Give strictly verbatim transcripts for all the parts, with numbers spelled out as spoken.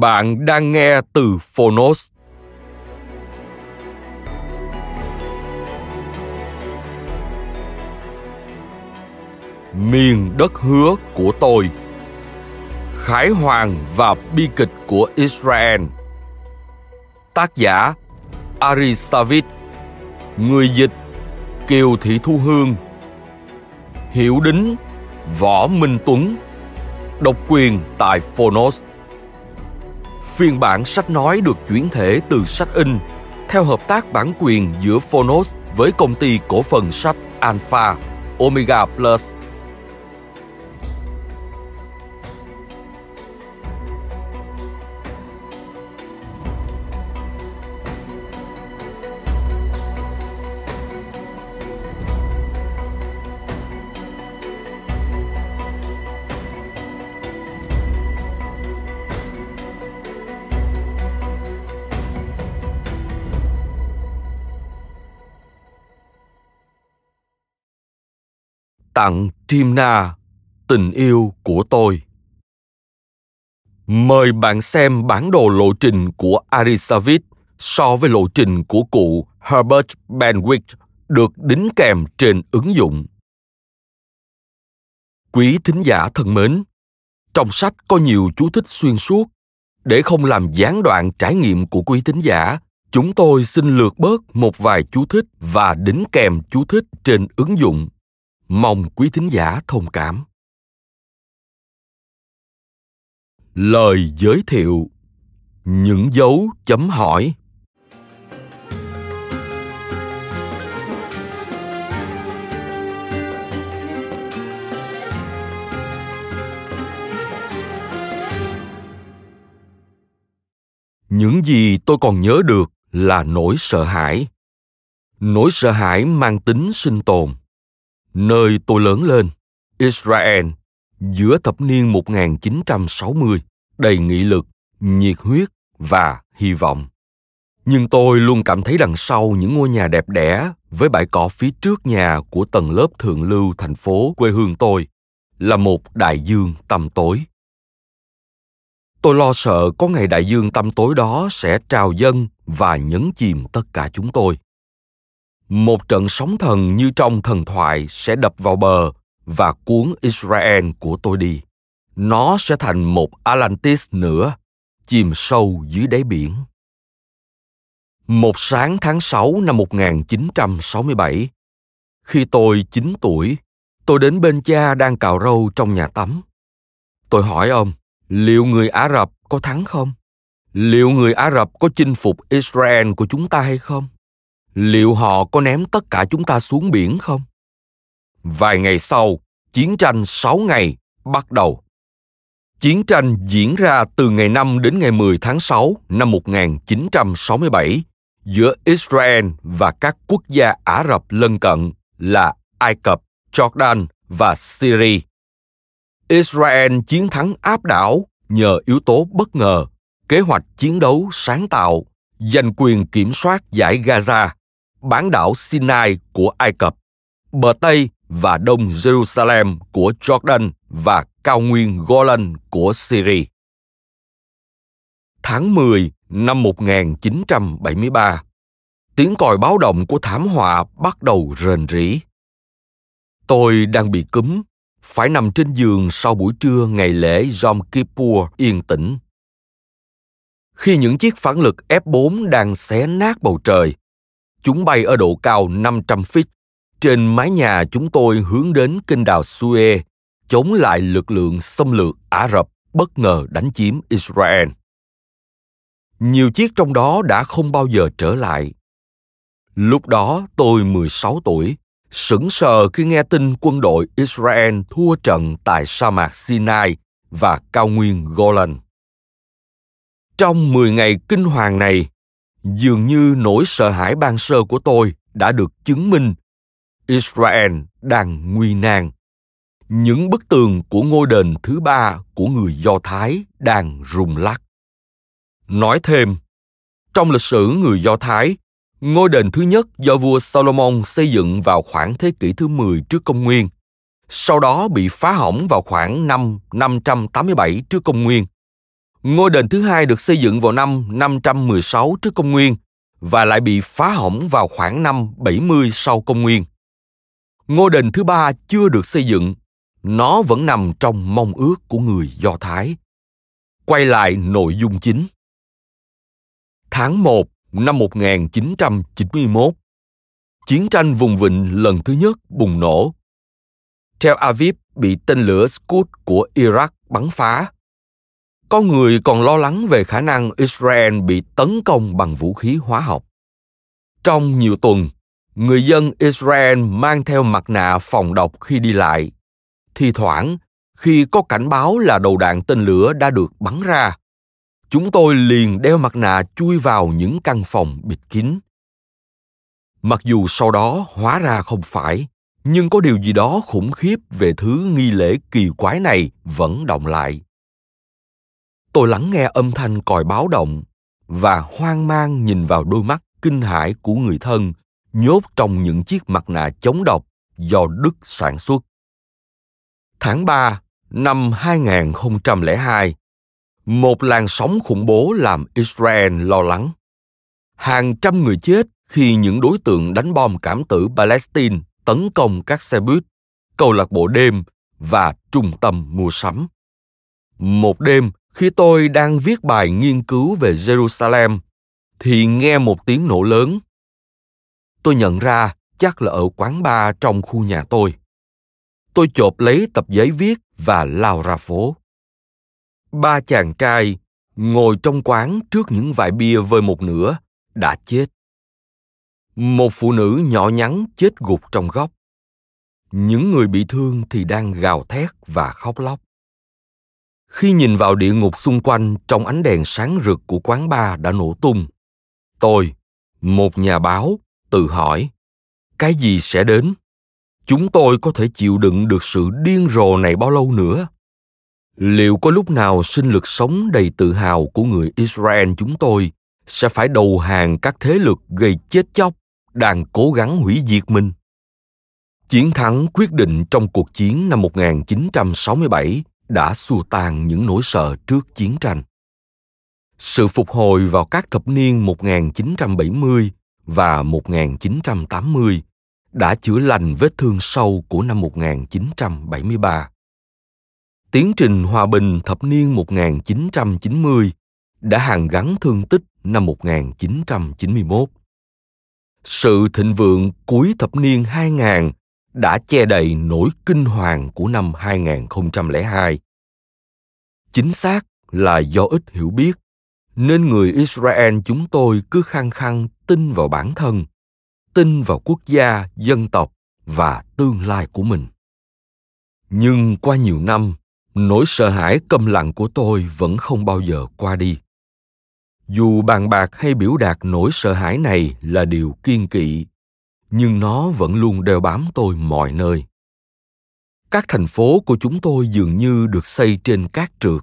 Bạn đang nghe từ Phonos. Miền đất hứa của tôi. Khải hoàng và bi kịch của Israel. Tác giả Ari Shavit. Người dịch Kiều Thị Thu Hương. Hiểu đính Võ Minh Tuấn. Độc quyền tại Phonos. Phiên bản sách nói được chuyển thể từ sách in theo hợp tác bản quyền giữa Phonos với công ty cổ phần sách Alpha Omega Plus. Tặng Timna, tình yêu của tôi. Mời bạn xem bản đồ lộ trình của Ari Shavit so với lộ trình của cụ Herbert Bentwich được đính kèm trên ứng dụng. Quý thính giả thân mến, trong sách có nhiều chú thích xuyên suốt. Để không làm gián đoạn trải nghiệm của quý thính giả, chúng tôi xin lược bớt một vài chú thích và đính kèm chú thích trên ứng dụng. Mong quý thính giả thông cảm. Lời giới thiệu. Những dấu chấm hỏi. Những gì tôi còn nhớ được là nỗi sợ hãi. Nỗi sợ hãi mang tính sinh tồn. Nơi tôi lớn lên, Israel, giữa thập niên một nghìn chín trăm sáu mươi, đầy nghị lực, nhiệt huyết và hy vọng. Nhưng tôi luôn cảm thấy đằng sau những ngôi nhà đẹp đẽ với bãi cỏ phía trước nhà của tầng lớp thượng lưu thành phố quê hương tôi là một đại dương tăm tối. Tôi lo sợ có ngày đại dương tăm tối đó sẽ trào dâng và nhấn chìm tất cả chúng tôi. Một trận sóng thần như trong thần thoại sẽ đập vào bờ và cuốn Israel của tôi đi. Nó sẽ thành một Atlantis nữa, chìm sâu dưới đáy biển. Một sáng tháng sáu năm một nghìn chín trăm sáu mươi bảy, khi tôi chín tuổi, tôi đến bên cha đang cạo râu trong nhà tắm. Tôi hỏi ông, liệu người Ả Rập có thắng không? Liệu người Ả Rập có chinh phục Israel của chúng ta hay không? Liệu họ có ném tất cả chúng ta xuống biển không? Vài ngày sau, chiến tranh sáu ngày bắt đầu. Chiến tranh diễn ra từ ngày năm đến ngày mười tháng sáu năm một nghìn chín trăm sáu mươi bảy giữa Israel và các quốc gia Ả Rập lân cận là Ai Cập, Jordan và Syria. Israel chiến thắng áp đảo nhờ yếu tố bất ngờ, kế hoạch chiến đấu sáng tạo, giành quyền kiểm soát dải Gaza, bán đảo Sinai của Ai Cập, bờ Tây và Đông Jerusalem của Jordan và cao nguyên Golan của Syria. Tháng mười năm một nghìn chín trăm bảy mươi ba, tiếng còi báo động của thảm họa bắt đầu rền rĩ. Tôi đang bị cúm, phải nằm trên giường sau buổi trưa ngày lễ Yom Kippur yên tĩnh. Khi những chiếc phản lực F bốn đang xé nát bầu trời, chúng bay ở độ cao năm trăm feet, trên mái nhà chúng tôi hướng đến kênh đào Suez, chống lại lực lượng xâm lược Ả Rập bất ngờ đánh chiếm Israel. Nhiều chiếc trong đó đã không bao giờ trở lại. Lúc đó tôi mười sáu tuổi, sững sờ khi nghe tin quân đội Israel thua trận tại sa mạc Sinai và cao nguyên Golan. Trong mười ngày kinh hoàng này, dường như nỗi sợ hãi ban sơ của tôi đã được chứng minh. Israel đang nguy nan. Những bức tường của ngôi đền thứ ba của người Do Thái đang rung lắc. Nói thêm, trong lịch sử người Do Thái, ngôi đền thứ nhất do vua Solomon xây dựng vào khoảng thế kỷ thứ mười trước công nguyên, sau đó bị phá hỏng vào khoảng năm năm trăm tám mươi bảy trước công nguyên. Ngôi đền thứ hai được xây dựng vào năm năm trăm mười sáu trước công nguyên và lại bị phá hỏng vào khoảng năm bảy mươi sau công nguyên. Ngôi đền thứ ba chưa được xây dựng, nó vẫn nằm trong mong ước của người Do Thái. Quay lại nội dung chính. Tháng một năm một nghìn chín trăm chín mươi mốt, chiến tranh vùng vịnh lần thứ nhất bùng nổ. Tel Aviv bị tên lửa Scud của Iraq bắn phá. Có người còn lo lắng về khả năng Israel bị tấn công bằng vũ khí hóa học. Trong nhiều tuần, người dân Israel mang theo mặt nạ phòng độc khi đi lại. Thi thoảng, khi có cảnh báo là đầu đạn tên lửa đã được bắn ra, chúng tôi liền đeo mặt nạ chui vào những căn phòng bịt kín. Mặc dù sau đó hóa ra không phải, nhưng có điều gì đó khủng khiếp về thứ nghi lễ kỳ quái này vẫn đọng lại. Tôi lắng nghe âm thanh còi báo động và hoang mang nhìn vào đôi mắt kinh hãi của người thân nhốt trong những chiếc mặt nạ chống độc do Đức sản xuất. Tháng ba năm hai nghìn không trăm lẻ hai, một làn sóng khủng bố làm Israel lo lắng. Hàng trăm người chết khi những đối tượng đánh bom cảm tử Palestine tấn công các xe buýt, câu lạc bộ đêm và trung tâm mua sắm. Một đêm, khi tôi đang viết bài nghiên cứu về Jerusalem, thì nghe một tiếng nổ lớn. Tôi nhận ra chắc là ở quán bar trong khu nhà tôi. Tôi chộp lấy tập giấy viết và lao ra phố. Ba chàng trai ngồi trong quán trước những vại bia vơi một nửa đã chết. Một phụ nữ nhỏ nhắn chết gục trong góc. Những người bị thương thì đang gào thét và khóc lóc. Khi nhìn vào địa ngục xung quanh trong ánh đèn sáng rực của quán bar đã nổ tung, tôi, một nhà báo, tự hỏi, cái gì sẽ đến? Chúng tôi có thể chịu đựng được sự điên rồ này bao lâu nữa? Liệu có lúc nào sinh lực sống đầy tự hào của người Israel chúng tôi sẽ phải đầu hàng các thế lực gây chết chóc đang cố gắng hủy diệt mình? Chiến thắng quyết định trong cuộc chiến năm một nghìn chín trăm sáu mươi bảy đã xua tan những nỗi sợ trước chiến tranh. Sự phục hồi vào các thập niên một nghìn chín trăm bảy mươi và một nghìn chín trăm tám mươi đã chữa lành vết thương sâu của năm một nghìn chín trăm bảy mươi ba. Tiến trình hòa bình thập niên một nghìn chín trăm chín mươi đã hàn gắn thương tích năm một nghìn chín trăm chín mươi mốt. Sự thịnh vượng cuối thập niên hai nghìn đã che đậy nỗi kinh hoàng của năm hai nghìn không trăm lẻ hai. Chính xác là do ít hiểu biết, nên người Israel chúng tôi cứ khăng khăng tin vào bản thân, tin vào quốc gia, dân tộc và tương lai của mình. Nhưng qua nhiều năm, nỗi sợ hãi câm lặng của tôi vẫn không bao giờ qua đi. Dù bàn bạc hay biểu đạt nỗi sợ hãi này là điều kiêng kỵ, nhưng nó vẫn luôn đeo bám tôi mọi nơi. Các thành phố của chúng tôi dường như được xây trên cát trượt.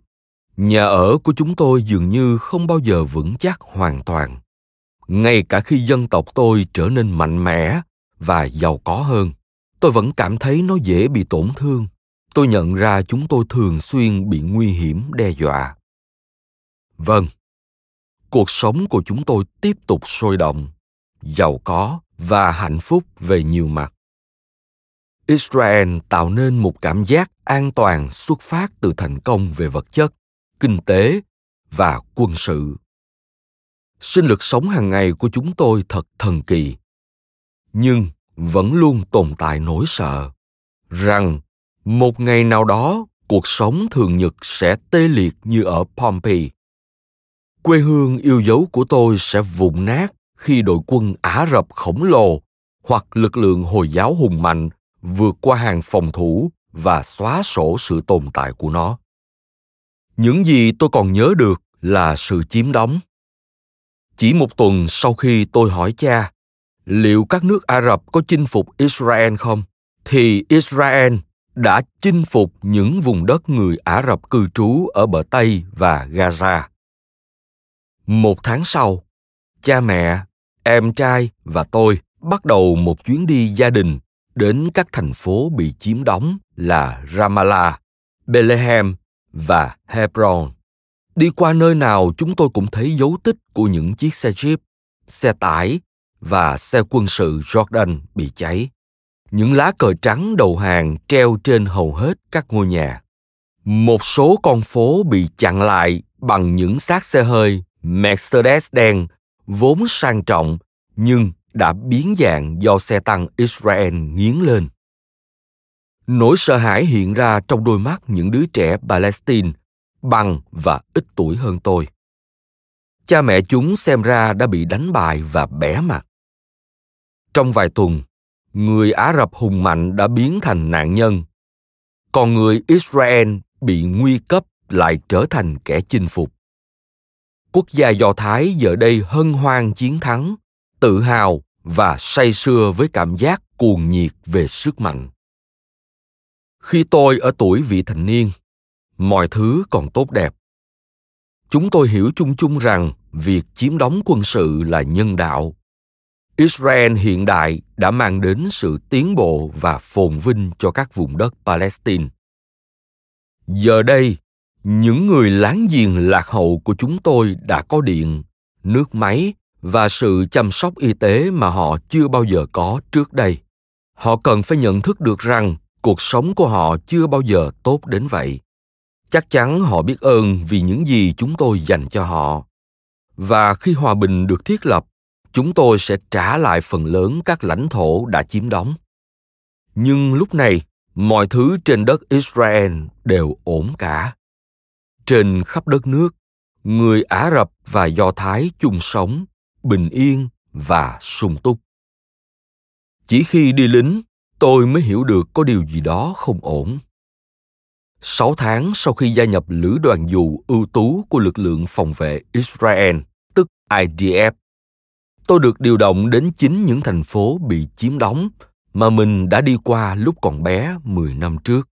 Nhà ở của chúng tôi dường như không bao giờ vững chắc hoàn toàn, ngay cả khi dân tộc tôi trở nên mạnh mẽ và giàu có hơn. Tôi vẫn cảm thấy nó dễ bị tổn thương. Tôi nhận ra chúng tôi thường xuyên bị nguy hiểm đe dọa. Vâng, cuộc sống của chúng tôi tiếp tục sôi động, giàu có và hạnh phúc về nhiều mặt. Israel tạo nên một cảm giác an toàn xuất phát từ thành công về vật chất, kinh tế và quân sự. Sinh lực sống hàng ngày của chúng tôi thật thần kỳ, nhưng vẫn luôn tồn tại nỗi sợ rằng một ngày nào đó cuộc sống thường nhật sẽ tê liệt như ở Pompeii. Quê hương yêu dấu của tôi sẽ vụn nát khi đội quân Ả Rập khổng lồ hoặc lực lượng Hồi giáo hùng mạnh vượt qua hàng phòng thủ và xóa sổ sự tồn tại của nó. Những gì tôi còn nhớ được là sự chiếm đóng. Chỉ một tuần sau khi tôi hỏi cha liệu các nước Ả Rập có chinh phục Israel không, thì Israel đã chinh phục những vùng đất người Ả Rập cư trú ở bờ Tây và Gaza. Một tháng sau, cha mẹ, em trai và tôi bắt đầu một chuyến đi gia đình đến các thành phố bị chiếm đóng là Ramallah, Bethlehem và Hebron. Đi qua nơi nào chúng tôi cũng thấy dấu tích của những chiếc xe jeep, xe tải và xe quân sự Jordan bị cháy. Những lá cờ trắng đầu hàng treo trên hầu hết các ngôi nhà. Một số con phố bị chặn lại bằng những xác xe hơi Mercedes đen vốn sang trọng nhưng đã biến dạng do xe tăng Israel nghiến lên. Nỗi sợ hãi hiện ra trong đôi mắt những đứa trẻ Palestine bằng và ít tuổi hơn tôi. Cha mẹ chúng xem ra đã bị đánh bại và bẽ mặt. Trong vài tuần, người Ả Rập hùng mạnh đã biến thành nạn nhân, còn người Israel bị nguy cấp lại trở thành kẻ chinh phục. Quốc gia Do Thái giờ đây hân hoan chiến thắng, tự hào và say sưa với cảm giác cuồng nhiệt về sức mạnh. Khi tôi ở tuổi vị thành niên, mọi thứ còn tốt đẹp. Chúng tôi hiểu chung chung rằng việc chiếm đóng quân sự là nhân đạo. Israel hiện đại đã mang đến sự tiến bộ và phồn vinh cho các vùng đất Palestine. Giờ đây, những người láng giềng lạc hậu của chúng tôi đã có điện, nước máy và sự chăm sóc y tế mà họ chưa bao giờ có trước đây. Họ cần phải nhận thức được rằng cuộc sống của họ chưa bao giờ tốt đến vậy. Chắc chắn họ biết ơn vì những gì chúng tôi dành cho họ. Và khi hòa bình được thiết lập, chúng tôi sẽ trả lại phần lớn các lãnh thổ đã chiếm đóng. Nhưng lúc này, mọi thứ trên đất Israel đều ổn cả. Trên khắp đất nước, người Ả Rập và Do Thái chung sống, bình yên và sung túc. Chỉ khi đi lính, tôi mới hiểu được có điều gì đó không ổn. Sáu tháng sau khi gia nhập lữ đoàn dù ưu tú của lực lượng phòng vệ Israel, tức I D F, tôi được điều động đến chính những thành phố bị chiếm đóng mà mình đã đi qua lúc còn bé mười năm trước.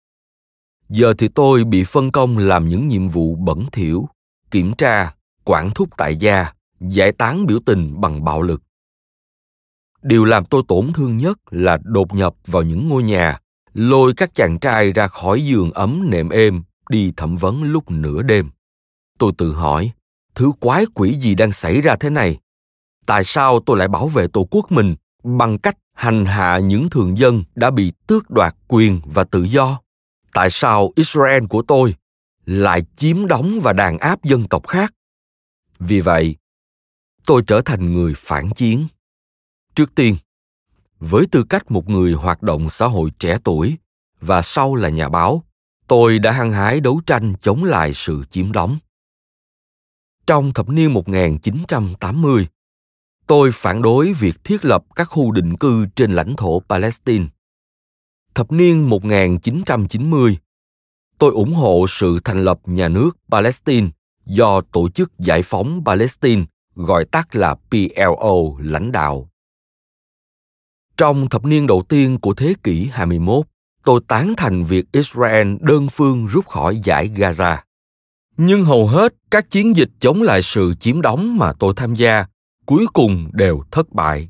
Giờ thì tôi bị phân công làm những nhiệm vụ bẩn thỉu, kiểm tra, quản thúc tại gia, giải tán biểu tình bằng bạo lực. Điều làm tôi tổn thương nhất là đột nhập vào những ngôi nhà, lôi các chàng trai ra khỏi giường ấm nệm êm, đi thẩm vấn lúc nửa đêm. Tôi tự hỏi, thứ quái quỷ gì đang xảy ra thế này? Tại sao tôi lại bảo vệ tổ quốc mình bằng cách hành hạ những thường dân đã bị tước đoạt quyền và tự do? Tại sao Israel của tôi lại chiếm đóng và đàn áp dân tộc khác? Vì vậy, tôi trở thành người phản chiến. Trước tiên, với tư cách một người hoạt động xã hội trẻ tuổi và sau là nhà báo, tôi đã hăng hái đấu tranh chống lại sự chiếm đóng. Trong thập niên một nghìn chín trăm tám mươi, tôi phản đối việc thiết lập các khu định cư trên lãnh thổ Palestine. Thập niên một nghìn chín trăm chín mươi, tôi ủng hộ sự thành lập nhà nước Palestine do Tổ chức Giải phóng Palestine, gọi tắt là P L O, lãnh đạo. Trong thập niên đầu tiên của thế kỷ hai mươi mốt, tôi tán thành việc Israel đơn phương rút khỏi dải Gaza. Nhưng hầu hết các chiến dịch chống lại sự chiếm đóng mà tôi tham gia cuối cùng đều thất bại.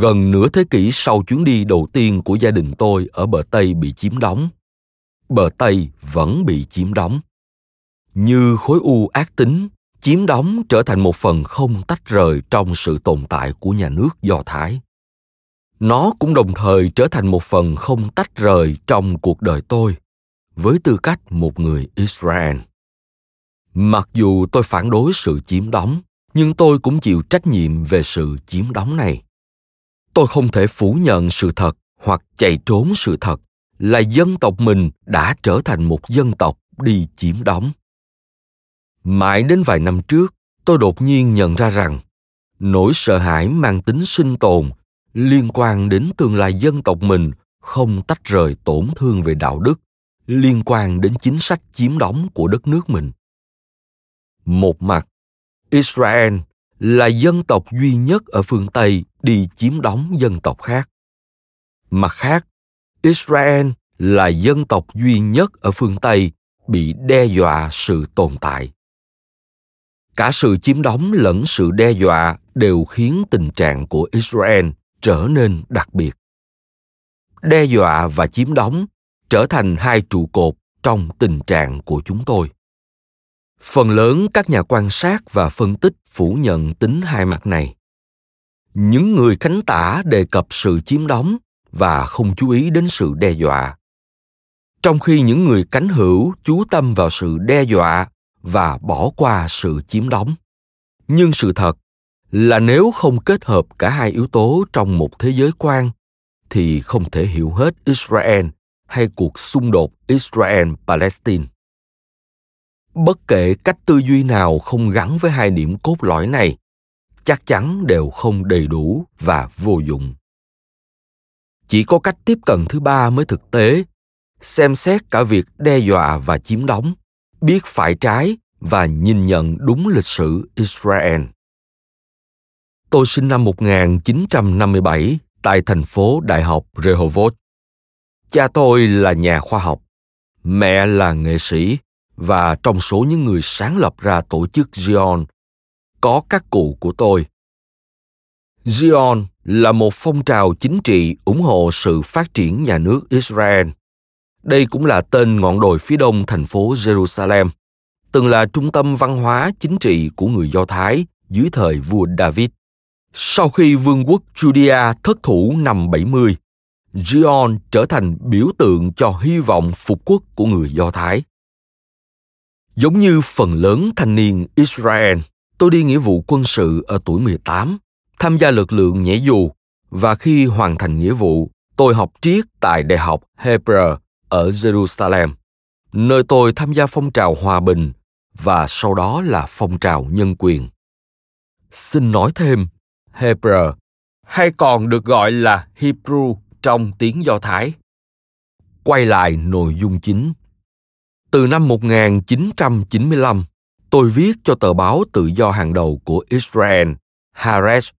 Gần nửa thế kỷ sau chuyến đi đầu tiên của gia đình tôi ở bờ Tây bị chiếm đóng, bờ Tây vẫn bị chiếm đóng. Như khối u ác tính chiếm đóng trở thành một phần không tách rời trong sự tồn tại của nhà nước Do Thái. Nó cũng đồng thời trở thành một phần không tách rời trong cuộc đời tôi, với tư cách một người Israel. Mặc dù tôi phản đối sự chiếm đóng, nhưng tôi cũng chịu trách nhiệm về sự chiếm đóng này. Tôi không thể phủ nhận sự thật hoặc chạy trốn sự thật là dân tộc mình đã trở thành một dân tộc đi chiếm đóng. Mãi đến vài năm trước, tôi đột nhiên nhận ra rằng nỗi sợ hãi mang tính sinh tồn liên quan đến tương lai dân tộc mình không tách rời tổn thương về đạo đức liên quan đến chính sách chiếm đóng của đất nước mình. Một mặt, Israel là dân tộc duy nhất ở phương Tây đi chiếm đóng dân tộc khác. Mặt khác, Israel là dân tộc duy nhất ở phương Tây bị đe dọa sự tồn tại. Cả sự chiếm đóng lẫn sự đe dọa đều khiến tình trạng của Israel trở nên đặc biệt. Đe dọa và chiếm đóng trở thành hai trụ cột trong tình trạng của chúng tôi. Phần lớn các nhà quan sát và phân tích phủ nhận tính hai mặt này. Những người khánh tả đề cập sự chiếm đóng và không chú ý đến sự đe dọa, trong khi những người cánh hữu chú tâm vào sự đe dọa và bỏ qua sự chiếm đóng. Nhưng sự thật là nếu không kết hợp cả hai yếu tố trong một thế giới quan, thì không thể hiểu hết Israel hay cuộc xung đột Israel-Palestine. Bất kể cách tư duy nào không gắn với hai điểm cốt lõi này, chắc chắn đều không đầy đủ và vô dụng. Chỉ có cách tiếp cận thứ ba mới thực tế, xem xét cả việc đe dọa và chiếm đóng, biết phải trái và nhìn nhận đúng lịch sử Israel. Tôi sinh năm một nghìn chín trăm năm mươi bảy tại thành phố Đại học Rehovot. Cha tôi là nhà khoa học, mẹ là nghệ sĩ, và trong số những người sáng lập ra tổ chức Zion có các cụ của tôi. Zion là một phong trào chính trị ủng hộ sự phát triển nhà nước Israel. Đây cũng là tên ngọn đồi phía đông thành phố Jerusalem, từng là trung tâm văn hóa chính trị của người Do Thái dưới thời vua David. Sau khi vương quốc Judea thất thủ năm bảy mươi, Zion trở thành biểu tượng cho hy vọng phục quốc của người Do Thái. Giống như phần lớn thanh niên Israel, tôi đi nghĩa vụ quân sự ở tuổi mười tám, tham gia lực lượng nhảy dù, và khi hoàn thành nghĩa vụ, tôi học triết tại Đại học Hebrew ở Jerusalem, nơi tôi tham gia phong trào hòa bình và sau đó là phong trào nhân quyền. Xin nói thêm, Hebrew, hay còn được gọi là Hebrew trong tiếng Do Thái. Quay lại nội dung chính. Từ năm một nghìn chín trăm chín mươi lăm, tôi viết cho tờ báo tự do hàng đầu của Israel, Haaretz.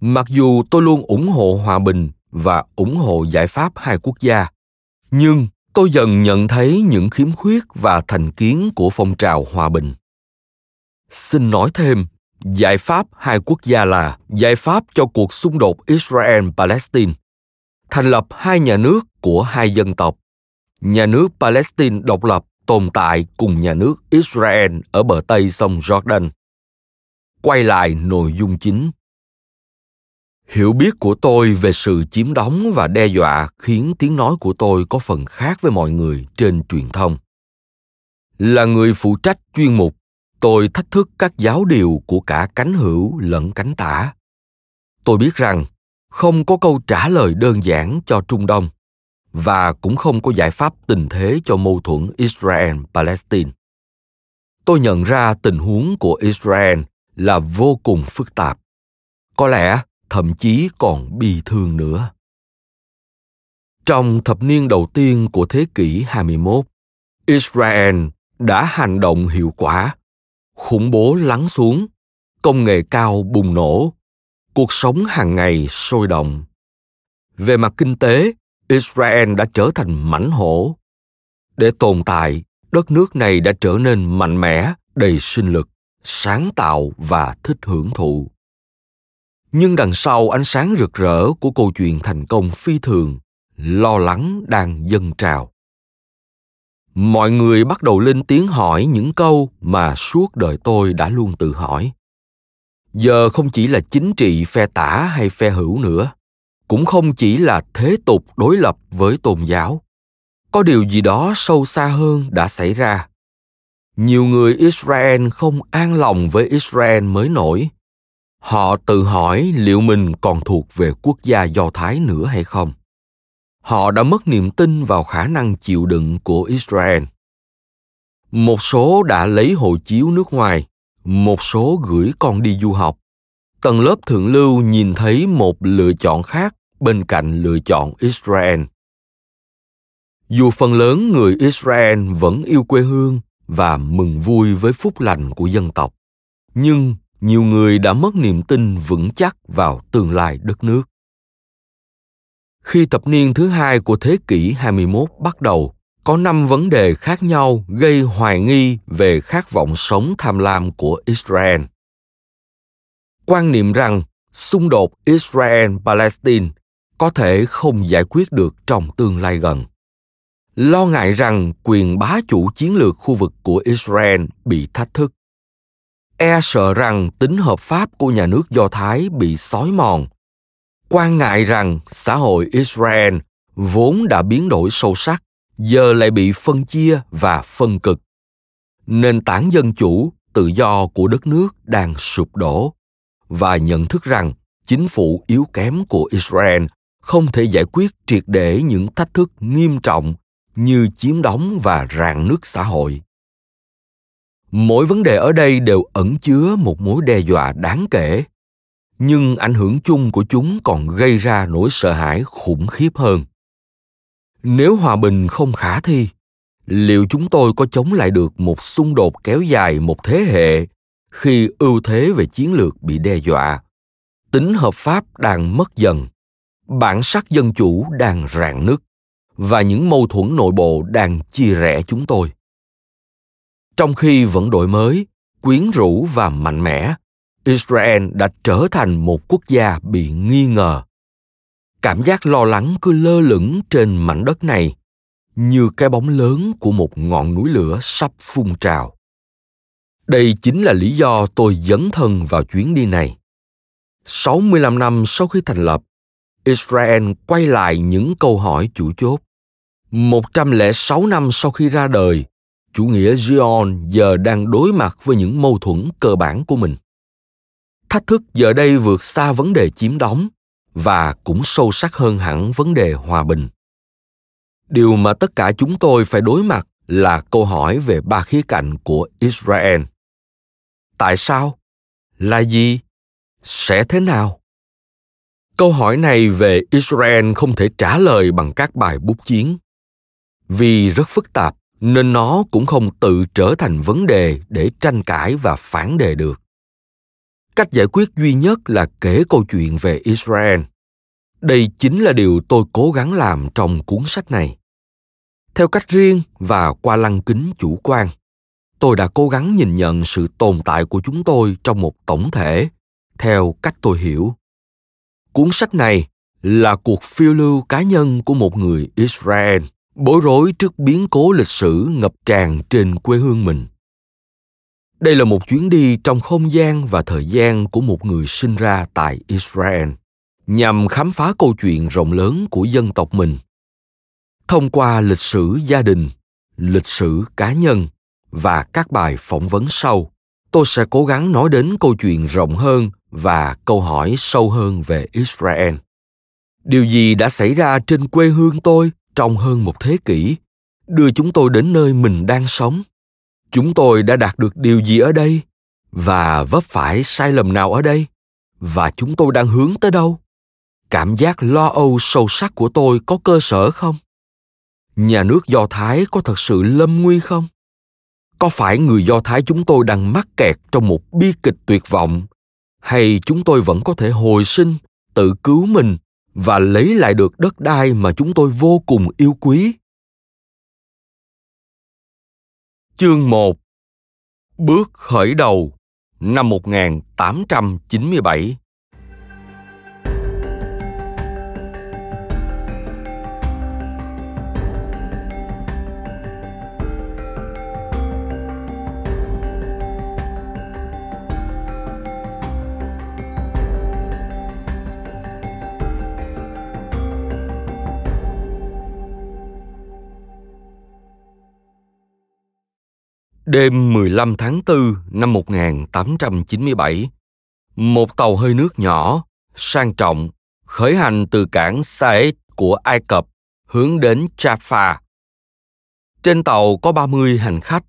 Mặc dù tôi luôn ủng hộ hòa bình và ủng hộ giải pháp hai quốc gia, nhưng tôi dần nhận thấy những khiếm khuyết và thành kiến của phong trào hòa bình. Xin nói thêm, giải pháp hai quốc gia là giải pháp cho cuộc xung đột Israel-Palestine, thành lập hai nhà nước của hai dân tộc, nhà nước Palestine độc lập tồn tại cùng nhà nước Israel ở bờ Tây sông Jordan. Quay lại nội dung chính. Hiểu biết của tôi về sự chiếm đóng và đe dọa khiến tiếng nói của tôi có phần khác với mọi người trên truyền thông. Là người phụ trách chuyên mục, tôi thách thức các giáo điều của cả cánh hữu lẫn cánh tả. Tôi biết rằng không có câu trả lời đơn giản cho Trung Đông, và cũng không có giải pháp tình thế cho mâu thuẫn Israel-Palestine. Tôi nhận ra tình huống của Israel là vô cùng phức tạp, có lẽ thậm chí còn bi thương nữa. Trong thập niên đầu tiên của thế kỷ hai mươi mốt, Israel đã hành động hiệu quả, khủng bố lắng xuống, công nghệ cao bùng nổ, cuộc sống hàng ngày sôi động. Về mặt kinh tế, Israel đã trở thành mãnh hổ. Để tồn tại, đất nước này đã trở nên mạnh mẽ, đầy sinh lực, sáng tạo và thích hưởng thụ. Nhưng đằng sau ánh sáng rực rỡ của câu chuyện thành công phi thường, lo lắng đang dâng trào. mọi người bắt đầu lên tiếng hỏi những câu mà suốt đời tôi đã luôn tự hỏi. Giờ không chỉ là chính trị phe tả hay phe hữu nữa, cũng không chỉ là thế tục đối lập với tôn giáo. Có điều gì đó sâu xa hơn đã xảy ra. Nhiều người Israel không an lòng với Israel mới nổi. Họ tự hỏi liệu mình còn thuộc về quốc gia Do Thái nữa hay không. Họ đã mất niềm tin vào khả năng chịu đựng của Israel. Một số đã lấy hộ chiếu nước ngoài, một số gửi con đi du học. Tầng lớp thượng lưu nhìn thấy một lựa chọn khác bên cạnh lựa chọn Israel. Dù phần lớn người Israel vẫn yêu quê hương và mừng vui với phúc lành của dân tộc, nhưng nhiều người đã mất niềm tin vững chắc vào tương lai đất nước. Khi thập niên thứ hai của thế kỷ hai mươi mốt bắt đầu, có năm vấn đề khác nhau gây hoài nghi về khát vọng sống tham lam của Israel. Quan niệm rằng xung đột Israel-Palestine có thể không giải quyết được trong tương lai gần. Lo ngại rằng quyền bá chủ chiến lược khu vực của Israel bị thách thức. E sợ rằng tính hợp pháp của nhà nước Do Thái bị xói mòn. Quan ngại rằng xã hội Israel vốn đã biến đổi sâu sắc, giờ lại bị phân chia và phân cực. Nền tảng dân chủ, tự do của đất nước đang sụp đổ, và nhận thức rằng chính phủ yếu kém của Israel không thể giải quyết triệt để những thách thức nghiêm trọng như chiếm đóng và rạn nứt xã hội. Mỗi vấn đề ở đây đều ẩn chứa một mối đe dọa đáng kể, nhưng ảnh hưởng chung của chúng còn gây ra nỗi sợ hãi khủng khiếp hơn. Nếu hòa bình không khả thi, liệu chúng tôi có chống lại được một xung đột kéo dài một thế hệ khi ưu thế về chiến lược bị đe dọa, tính hợp pháp đang mất dần, bản sắc dân chủ đang rạn nứt, và những mâu thuẫn nội bộ đang chia rẽ chúng tôi? Trong khi vẫn đổi mới, quyến rũ và mạnh mẽ, Israel đã trở thành một quốc gia bị nghi ngờ. Cảm giác lo lắng cứ lơ lửng trên mảnh đất này, như cái bóng lớn của một ngọn núi lửa sắp phun trào. Đây chính là lý do tôi dấn thân vào chuyến đi này. sáu mươi lăm năm sau khi thành lập, Israel quay lại những câu hỏi chủ chốt. một trăm lẻ sáu năm sau khi ra đời, chủ nghĩa Zion giờ đang đối mặt với những mâu thuẫn cơ bản của mình. Thách thức giờ đây vượt xa vấn đề chiếm đóng và cũng sâu sắc hơn hẳn vấn đề hòa bình. Điều mà tất cả chúng tôi phải đối mặt là câu hỏi về ba khía cạnh của Israel. Tại sao? Là gì? Sẽ thế nào? Câu hỏi này về Israel không thể trả lời bằng các bài bút chiến. Vì rất phức tạp, nên nó cũng không tự trở thành vấn đề để tranh cãi và phản đề được. Cách giải quyết duy nhất là kể câu chuyện về Israel. Đây chính là điều tôi cố gắng làm trong cuốn sách này. Theo cách riêng và qua lăng kính chủ quan, tôi đã cố gắng nhìn nhận sự tồn tại của chúng tôi trong một tổng thể, theo cách tôi hiểu. Cuốn sách này là cuộc phiêu lưu cá nhân của một người Israel, bối rối trước biến cố lịch sử ngập tràn trên quê hương mình. Đây là một chuyến đi trong không gian và thời gian của một người sinh ra tại Israel, nhằm khám phá câu chuyện rộng lớn của dân tộc mình, thông qua lịch sử gia đình, lịch sử cá nhân và các bài phỏng vấn sau. Tôi sẽ cố gắng nói đến câu chuyện rộng hơn và câu hỏi sâu hơn về Israel. Điều gì đã xảy ra trên quê hương tôi trong hơn một thế kỷ, đưa chúng tôi đến nơi mình đang sống? Chúng tôi đã đạt được điều gì ở đây? Và vấp phải sai lầm nào ở đây? Và chúng tôi đang hướng tới đâu? Cảm giác lo âu sâu sắc của tôi có cơ sở không? Nhà nước Do Thái có thật sự lâm nguy không? Có phải người Do Thái chúng tôi đang mắc kẹt trong một bi kịch tuyệt vọng? Hay chúng tôi vẫn có thể hồi sinh, tự cứu mình và lấy lại được đất đai mà chúng tôi vô cùng yêu quý? Chương một. Bước khởi đầu năm một nghìn tám trăm chín mươi bảy. Đêm mười lăm tháng tư năm một nghìn tám trăm chín mươi bảy, một tàu hơi nước nhỏ, sang trọng, khởi hành từ cảng Suez của Ai Cập hướng đến Jaffa. Trên tàu có ba mươi hành khách,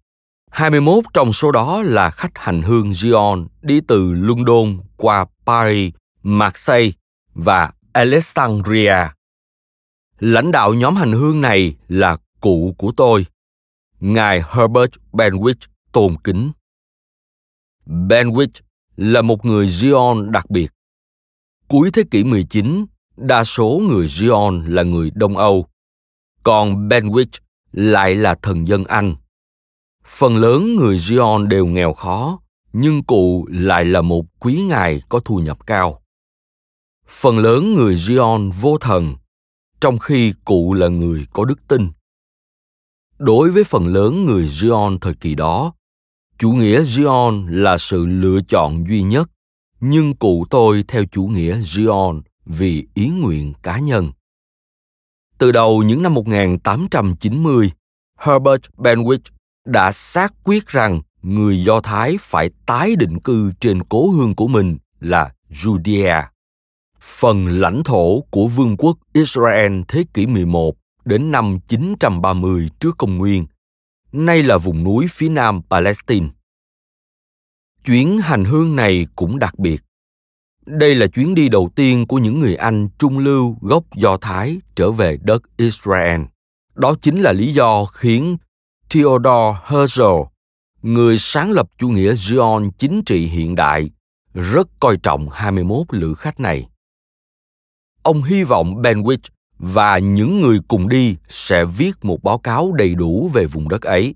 hai mươi mốt trong số đó là khách hành hương Zion đi từ London qua Paris, Marseille và Alexandria. Lãnh đạo nhóm hành hương này là cụ của tôi, ngài Herbert Bentwich tôn kính. Bentwich là một người Zion đặc biệt. Cuối thế kỷ mười chín, đa số người Zion là người Đông Âu, còn Bentwich lại là thần dân Anh. Phần lớn người Zion đều nghèo khó, nhưng cụ lại là một quý ngài có thu nhập cao. Phần lớn người Zion vô thần, trong khi cụ là người có đức tin. Đối với phần lớn người Zion thời kỳ đó, chủ nghĩa Zion là sự lựa chọn duy nhất, nhưng cụ tôi theo chủ nghĩa Zion vì ý nguyện cá nhân. Từ đầu những năm một nghìn tám trăm chín mươi, Herbert Bentwich đã xác quyết rằng người Do Thái phải tái định cư trên cố hương của mình là Judea, phần lãnh thổ của vương quốc Israel thế kỷ mười một đến năm chín trăm ba mươi trước Công nguyên, nay là vùng núi phía nam Palestine. Chuyến hành hương này cũng đặc biệt. Đây là chuyến đi đầu tiên của những người Anh trung lưu gốc Do Thái trở về đất Israel. Đó chính là lý do khiến Theodor Herzl, người sáng lập chủ nghĩa Zion chính trị hiện đại, rất coi trọng hai mươi mốt lữ khách này. Ông hy vọng Bentwich và những người cùng đi sẽ viết một báo cáo đầy đủ về vùng đất ấy.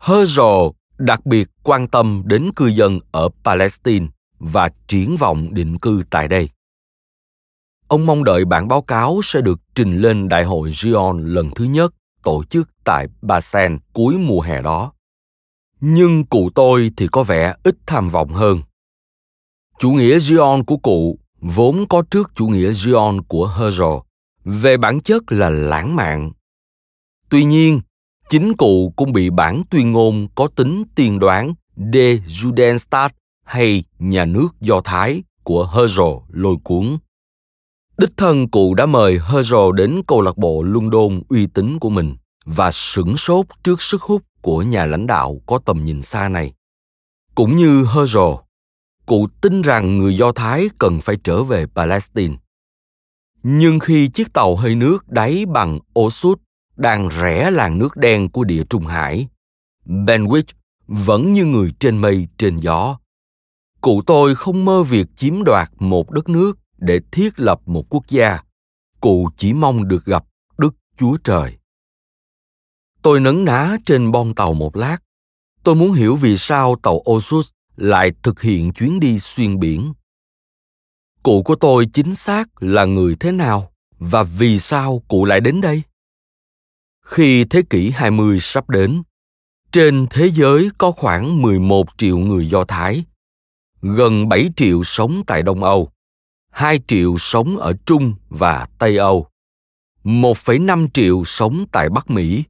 Herzl đặc biệt quan tâm đến cư dân ở Palestine và triển vọng định cư tại đây. Ông mong đợi bản báo cáo sẽ được trình lên Đại hội Zion lần thứ nhất tổ chức tại Basel cuối mùa hè đó. Nhưng cụ tôi thì có vẻ ít tham vọng hơn. Chủ nghĩa Zion của cụ vốn có trước chủ nghĩa Zion của Herzl, về bản chất là lãng mạn. Tuy nhiên, chính cụ cũng bị bản tuyên ngôn có tính tiên đoán De Judenstaat hay nhà nước Do Thái của Herzl lôi cuốn. Đích thân cụ đã mời Herzl đến câu lạc bộ London uy tín của mình và sửng sốt trước sức hút của nhà lãnh đạo có tầm nhìn xa này. Cũng như Herzl, cụ tin rằng người Do Thái cần phải trở về Palestine. Nhưng khi chiếc tàu hơi nước đáy bằng Oxus đang rẽ làn nước đen của Địa Trung Hải, Bentwich vẫn như người trên mây trên gió. Cụ tôi không mơ việc chiếm đoạt một đất nước để thiết lập một quốc gia. Cụ chỉ mong được gặp Đức Chúa Trời. Tôi nấn ná trên bon tàu một lát. Tôi muốn hiểu vì sao tàu Oxus lại thực hiện chuyến đi xuyên biển. Cụ của tôi chính xác là người thế nào và vì sao cụ lại đến đây? Khi thế kỷ hai mươi sắp đến, trên thế giới có khoảng mười một triệu người Do Thái, gần bảy triệu sống tại Đông Âu, hai triệu sống ở Trung và Tây Âu, một phẩy năm triệu sống tại Bắc Mỹ.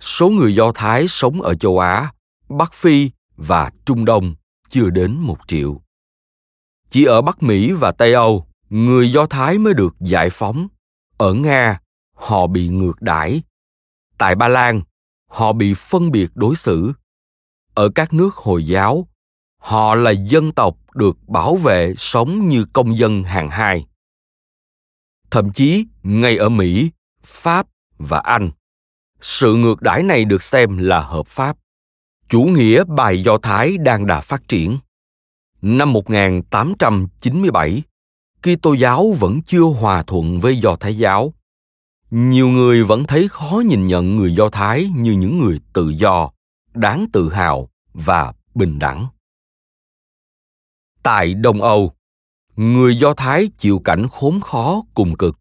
Số người Do Thái sống ở châu Á, Bắc Phi và Trung Đông chưa đến một triệu. Chỉ ở Bắc Mỹ và Tây Âu, người Do Thái mới được giải phóng. Ở Nga, họ bị ngược đãi. Tại Ba Lan, họ bị phân biệt đối xử. Ở các nước Hồi giáo, họ là dân tộc được bảo vệ sống như công dân hạng hai. Thậm chí, ngay ở Mỹ, Pháp và Anh, sự ngược đãi này được xem là hợp pháp. Chủ nghĩa bài Do Thái đang đà phát triển. Năm một nghìn tám trăm chín mươi bảy, Kitô giáo vẫn chưa hòa thuận với Do Thái giáo. Nhiều người vẫn thấy khó nhìn nhận người Do Thái như những người tự do, đáng tự hào và bình đẳng. Tại Đông Âu, người Do Thái chịu cảnh khốn khó cùng cực.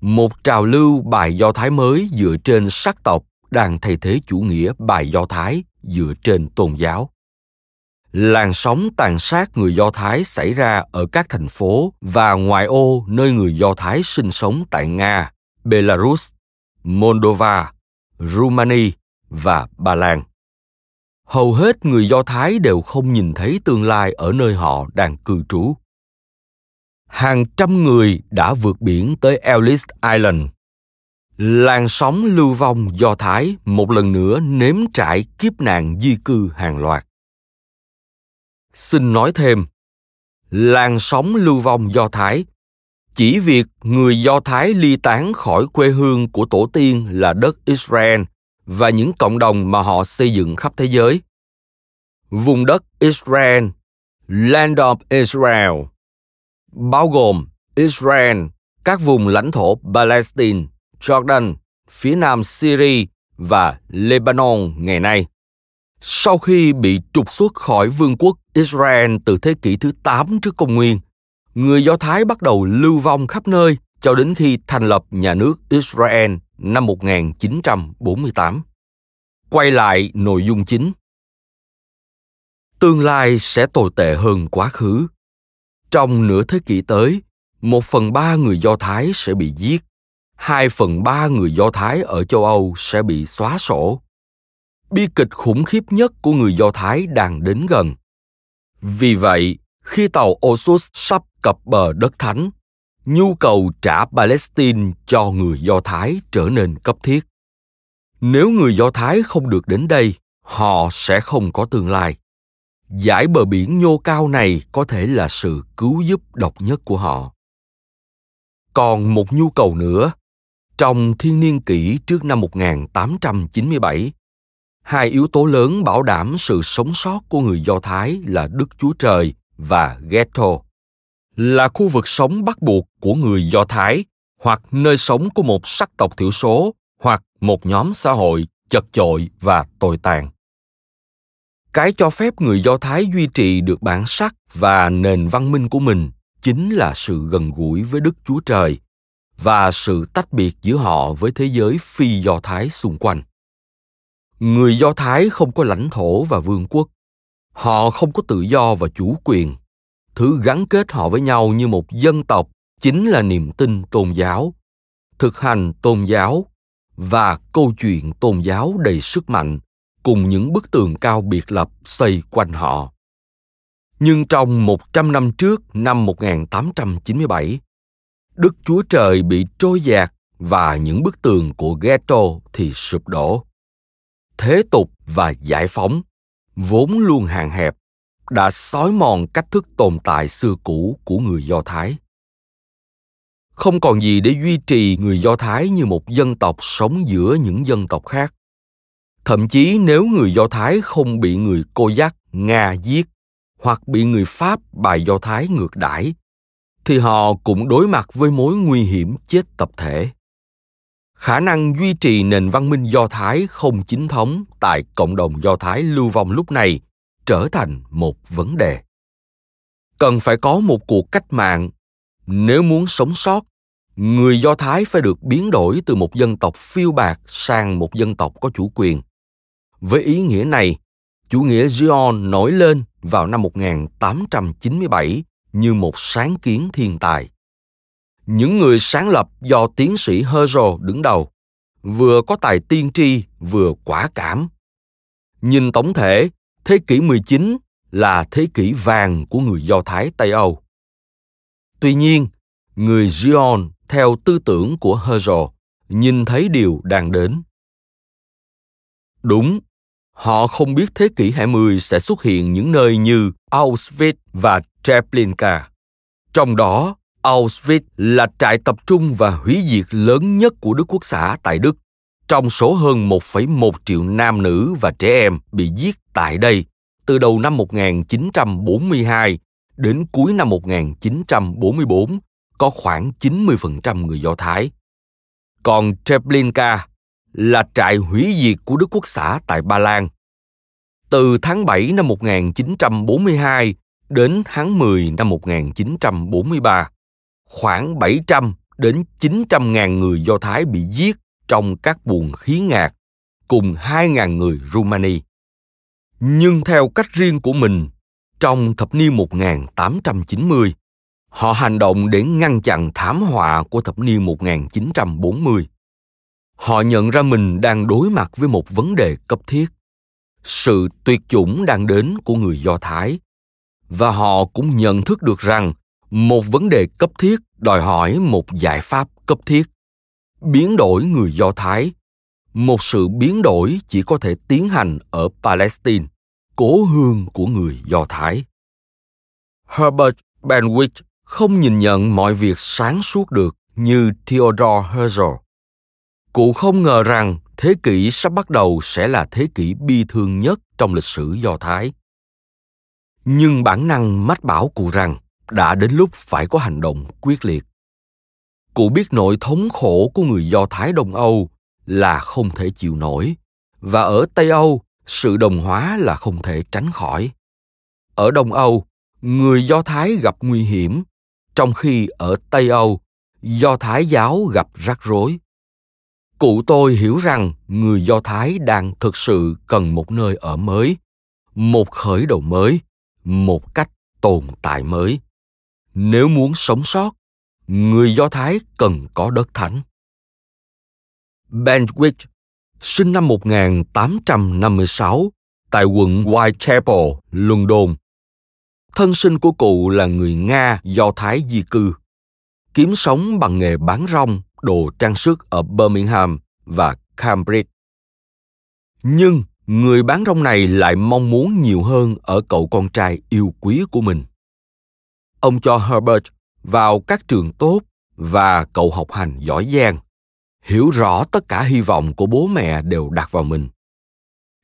Một trào lưu bài Do Thái mới dựa trên sắc tộc đang thay thế chủ nghĩa bài Do Thái dựa trên tôn giáo. Làn sóng tàn sát người Do Thái xảy ra ở các thành phố và ngoại ô nơi người Do Thái sinh sống tại Nga, Belarus, Moldova, Rumani và Ba Lan, hầu hết người Do Thái đều không nhìn thấy tương lai ở nơi họ đang cư trú. Hàng trăm người đã vượt biển tới Ellis Island. Làn sóng lưu vong Do Thái một lần nữa nếm trải kiếp nạn di cư hàng loạt. Xin nói thêm, làn sóng lưu vong Do Thái, chỉ việc người Do Thái ly tán khỏi quê hương của tổ tiên là đất Israel và những cộng đồng mà họ xây dựng khắp thế giới. Vùng đất Israel, Land of Israel, bao gồm Israel, các vùng lãnh thổ Palestine, Jordan, phía nam Syria và Lebanon ngày nay. Sau khi bị trục xuất khỏi vương quốc Israel từ thế kỷ thứ tám trước công nguyên, người Do Thái bắt đầu lưu vong khắp nơi cho đến khi thành lập nhà nước Israel năm một nghìn chín trăm bốn mươi tám. Quay lại nội dung chính. Tương lai sẽ tồi tệ hơn quá khứ. Trong nửa thế kỷ tới, một phần ba người Do Thái sẽ bị giết. Hai phần ba người Do Thái ở châu Âu sẽ bị xóa sổ. Bi kịch khủng khiếp nhất của người Do Thái đang đến gần. Vì vậy, khi tàu Oxus sắp cập bờ đất Thánh, nhu cầu trả Palestine cho người Do Thái trở nên cấp thiết. Nếu người Do Thái không được đến đây, họ sẽ không có tương lai. Dải bờ biển nhô cao này có thể là sự cứu giúp độc nhất của họ. Còn một nhu cầu nữa. Trong thiên niên kỷ trước năm một nghìn tám trăm chín mươi bảy, hai yếu tố lớn bảo đảm sự sống sót của người Do Thái là Đức Chúa Trời và ghetto, là khu vực sống bắt buộc của người Do Thái hoặc nơi sống của một sắc tộc thiểu số hoặc một nhóm xã hội chật chội và tồi tàn. Cái cho phép người Do Thái duy trì được bản sắc và nền văn minh của mình chính là sự gần gũi với Đức Chúa Trời và sự tách biệt giữa họ với thế giới phi Do Thái xung quanh. Người Do Thái không có lãnh thổ và vương quốc. Họ không có tự do và chủ quyền. Thứ gắn kết họ với nhau như một dân tộc chính là niềm tin tôn giáo, thực hành tôn giáo và câu chuyện tôn giáo đầy sức mạnh cùng những bức tường cao biệt lập xây quanh họ. Nhưng trong một trăm năm trước, năm một nghìn tám trăm chín mươi bảy, Đức Chúa Trời bị trôi dạt và những bức tường của ghetto thì sụp đổ. Thế tục và giải phóng, vốn luôn hạn hẹp, đã xói mòn cách thức tồn tại xưa cũ của người Do Thái. Không còn gì để duy trì người Do Thái như một dân tộc sống giữa những dân tộc khác. Thậm chí nếu người Do Thái không bị người Cô Giác Nga giết hoặc bị người Pháp bài Do Thái ngược đãi, thì họ cũng đối mặt với mối nguy hiểm chết tập thể. Khả năng duy trì nền văn minh Do Thái không chính thống tại cộng đồng Do Thái lưu vong lúc này trở thành một vấn đề. Cần phải có một cuộc cách mạng. Nếu muốn sống sót, người Do Thái phải được biến đổi từ một dân tộc phiêu bạt sang một dân tộc có chủ quyền. Với ý nghĩa này, chủ nghĩa Zion nổi lên vào năm một nghìn tám trăm chín mươi bảy như một sáng kiến thiên tài. Những người sáng lập do tiến sĩ Herzl đứng đầu, vừa có tài tiên tri vừa quả cảm. Nhìn tổng thể, thế kỷ mười chín là thế kỷ vàng của người Do Thái Tây Âu. Tuy nhiên, người Zion theo tư tưởng của Herzl nhìn thấy điều đang đến. Đúng, họ không biết thế kỷ hai mươi sẽ xuất hiện những nơi như Auschwitz và Treblinka. Trong đó, Auschwitz là trại tập trung và hủy diệt lớn nhất của Đức Quốc xã tại Đức. Trong số hơn một phẩy một triệu nam nữ và trẻ em bị giết tại đây từ đầu năm một nghìn chín trăm bốn mươi hai đến cuối năm một nghìn chín trăm bốn mươi bốn, có khoảng chín mươi phần trăm người Do Thái. Còn Treblinka là trại hủy diệt của Đức Quốc xã tại Ba Lan. Từ tháng bảy năm một nghìn chín trăm bốn mươi hai đến tháng mười năm một nghìn chín trăm bốn mươi ba, khoảng bảy trăm đến chín trăm nghìn người Do Thái bị giết trong các buồng khí ngạt, cùng hai nghìn người Rumani. Nhưng theo cách riêng của mình, trong thập niên một nghìn tám trăm chín mươi, họ hành động để ngăn chặn thảm họa của thập niên một nghìn chín trăm bốn mươi. Họ nhận ra mình đang đối mặt với một vấn đề cấp thiết. sự tuyệt chủng đang đến của người Do Thái, và họ cũng nhận thức được rằng một vấn đề cấp thiết đòi hỏi một giải pháp cấp thiết. Biến đổi người Do Thái, một sự biến đổi chỉ có thể tiến hành ở Palestine, cố hương của người Do Thái. Herbert Bentwich không nhìn nhận mọi việc sáng suốt được như Theodor Herzl. Cụ không ngờ rằng thế kỷ sắp bắt đầu sẽ là thế kỷ bi thương nhất trong lịch sử Do Thái. Nhưng bản năng mách bảo cụ rằng đã đến lúc phải có hành động quyết liệt. Cụ biết nỗi thống khổ của người Do Thái Đông Âu là không thể chịu nổi, và ở Tây Âu, sự đồng hóa là không thể tránh khỏi. Ở Đông Âu, người Do Thái gặp nguy hiểm, trong khi ở Tây Âu, Do Thái giáo gặp rắc rối. Cụ tôi hiểu rằng người Do Thái đang thực sự cần một nơi ở mới, một khởi đầu mới, một cách tồn tại mới. Nếu muốn sống sót, người Do Thái cần có đất thánh. Bentwich sinh năm một nghìn tám trăm năm mươi sáu tại quận Whitechapel, London. Thân sinh của cụ là người Nga Do Thái di cư, kiếm sống bằng nghề bán rong, đồ trang sức ở Birmingham và Cambridge. Nhưng người bán rong này lại mong muốn nhiều hơn ở cậu con trai yêu quý của mình. Ông cho Herbert vào các trường tốt và cậu học hành giỏi giang, hiểu rõ tất cả hy vọng của bố mẹ đều đặt vào mình.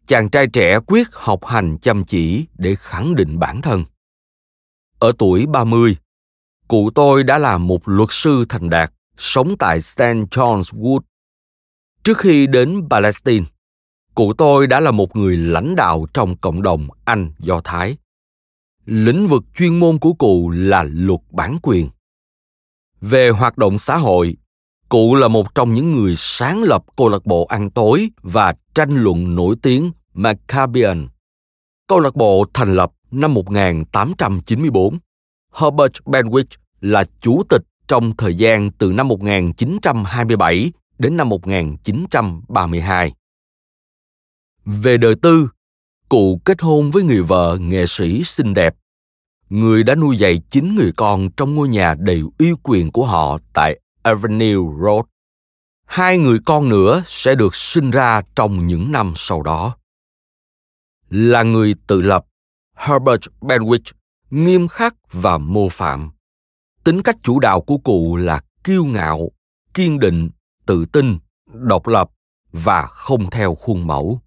Chàng trai trẻ quyết học hành chăm chỉ để khẳng định bản thân. Ở tuổi ba mươi, cụ tôi đã là một luật sư thành đạt, sống tại Saint John's Wood. Trước khi đến Palestine, cụ tôi đã là một người lãnh đạo trong cộng đồng Anh Do Thái. Lĩnh vực chuyên môn của cụ là luật bản quyền. Về hoạt động xã hội, cụ là một trong những người sáng lập câu lạc bộ ăn tối và tranh luận nổi tiếng Maccabian. Câu lạc bộ thành lập năm một nghìn tám trăm chín mươi tư. Herbert Bentwich là chủ tịch trong thời gian từ năm một nghìn chín trăm hai mươi bảy đến năm một nghìn chín trăm ba mươi hai. Về đời tư, cụ kết hôn với người vợ nghệ sĩ xinh đẹp, người đã nuôi dạy chín người con trong ngôi nhà đầy uy quyền của họ tại Avenue Road. Hai người con nữa sẽ được sinh ra trong những năm sau đó. Là người tự lập, Herbert Bentwich nghiêm khắc và mô phạm. Tính cách chủ đạo của cụ là kiêu ngạo, kiên định, tự tin, độc lập và không theo khuôn mẫu.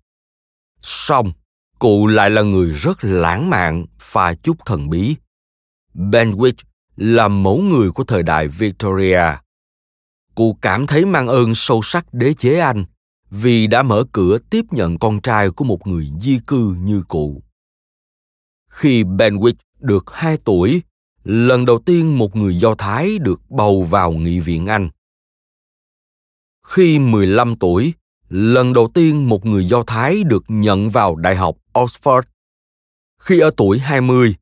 Song, cụ lại là người rất lãng mạn, pha chút thần bí. Bentwich là mẫu người của thời đại Victoria. Cụ cảm thấy mang ơn sâu sắc đế chế Anh vì đã mở cửa tiếp nhận con trai của một người di cư như cụ. Khi Bentwich được hai tuổi, lần đầu tiên một người Do Thái được bầu vào Nghị viện Anh. Khi mười lăm tuổi, lần đầu tiên một người Do Thái được nhận vào Đại học Oxford. Khi ở tuổi hai mươi,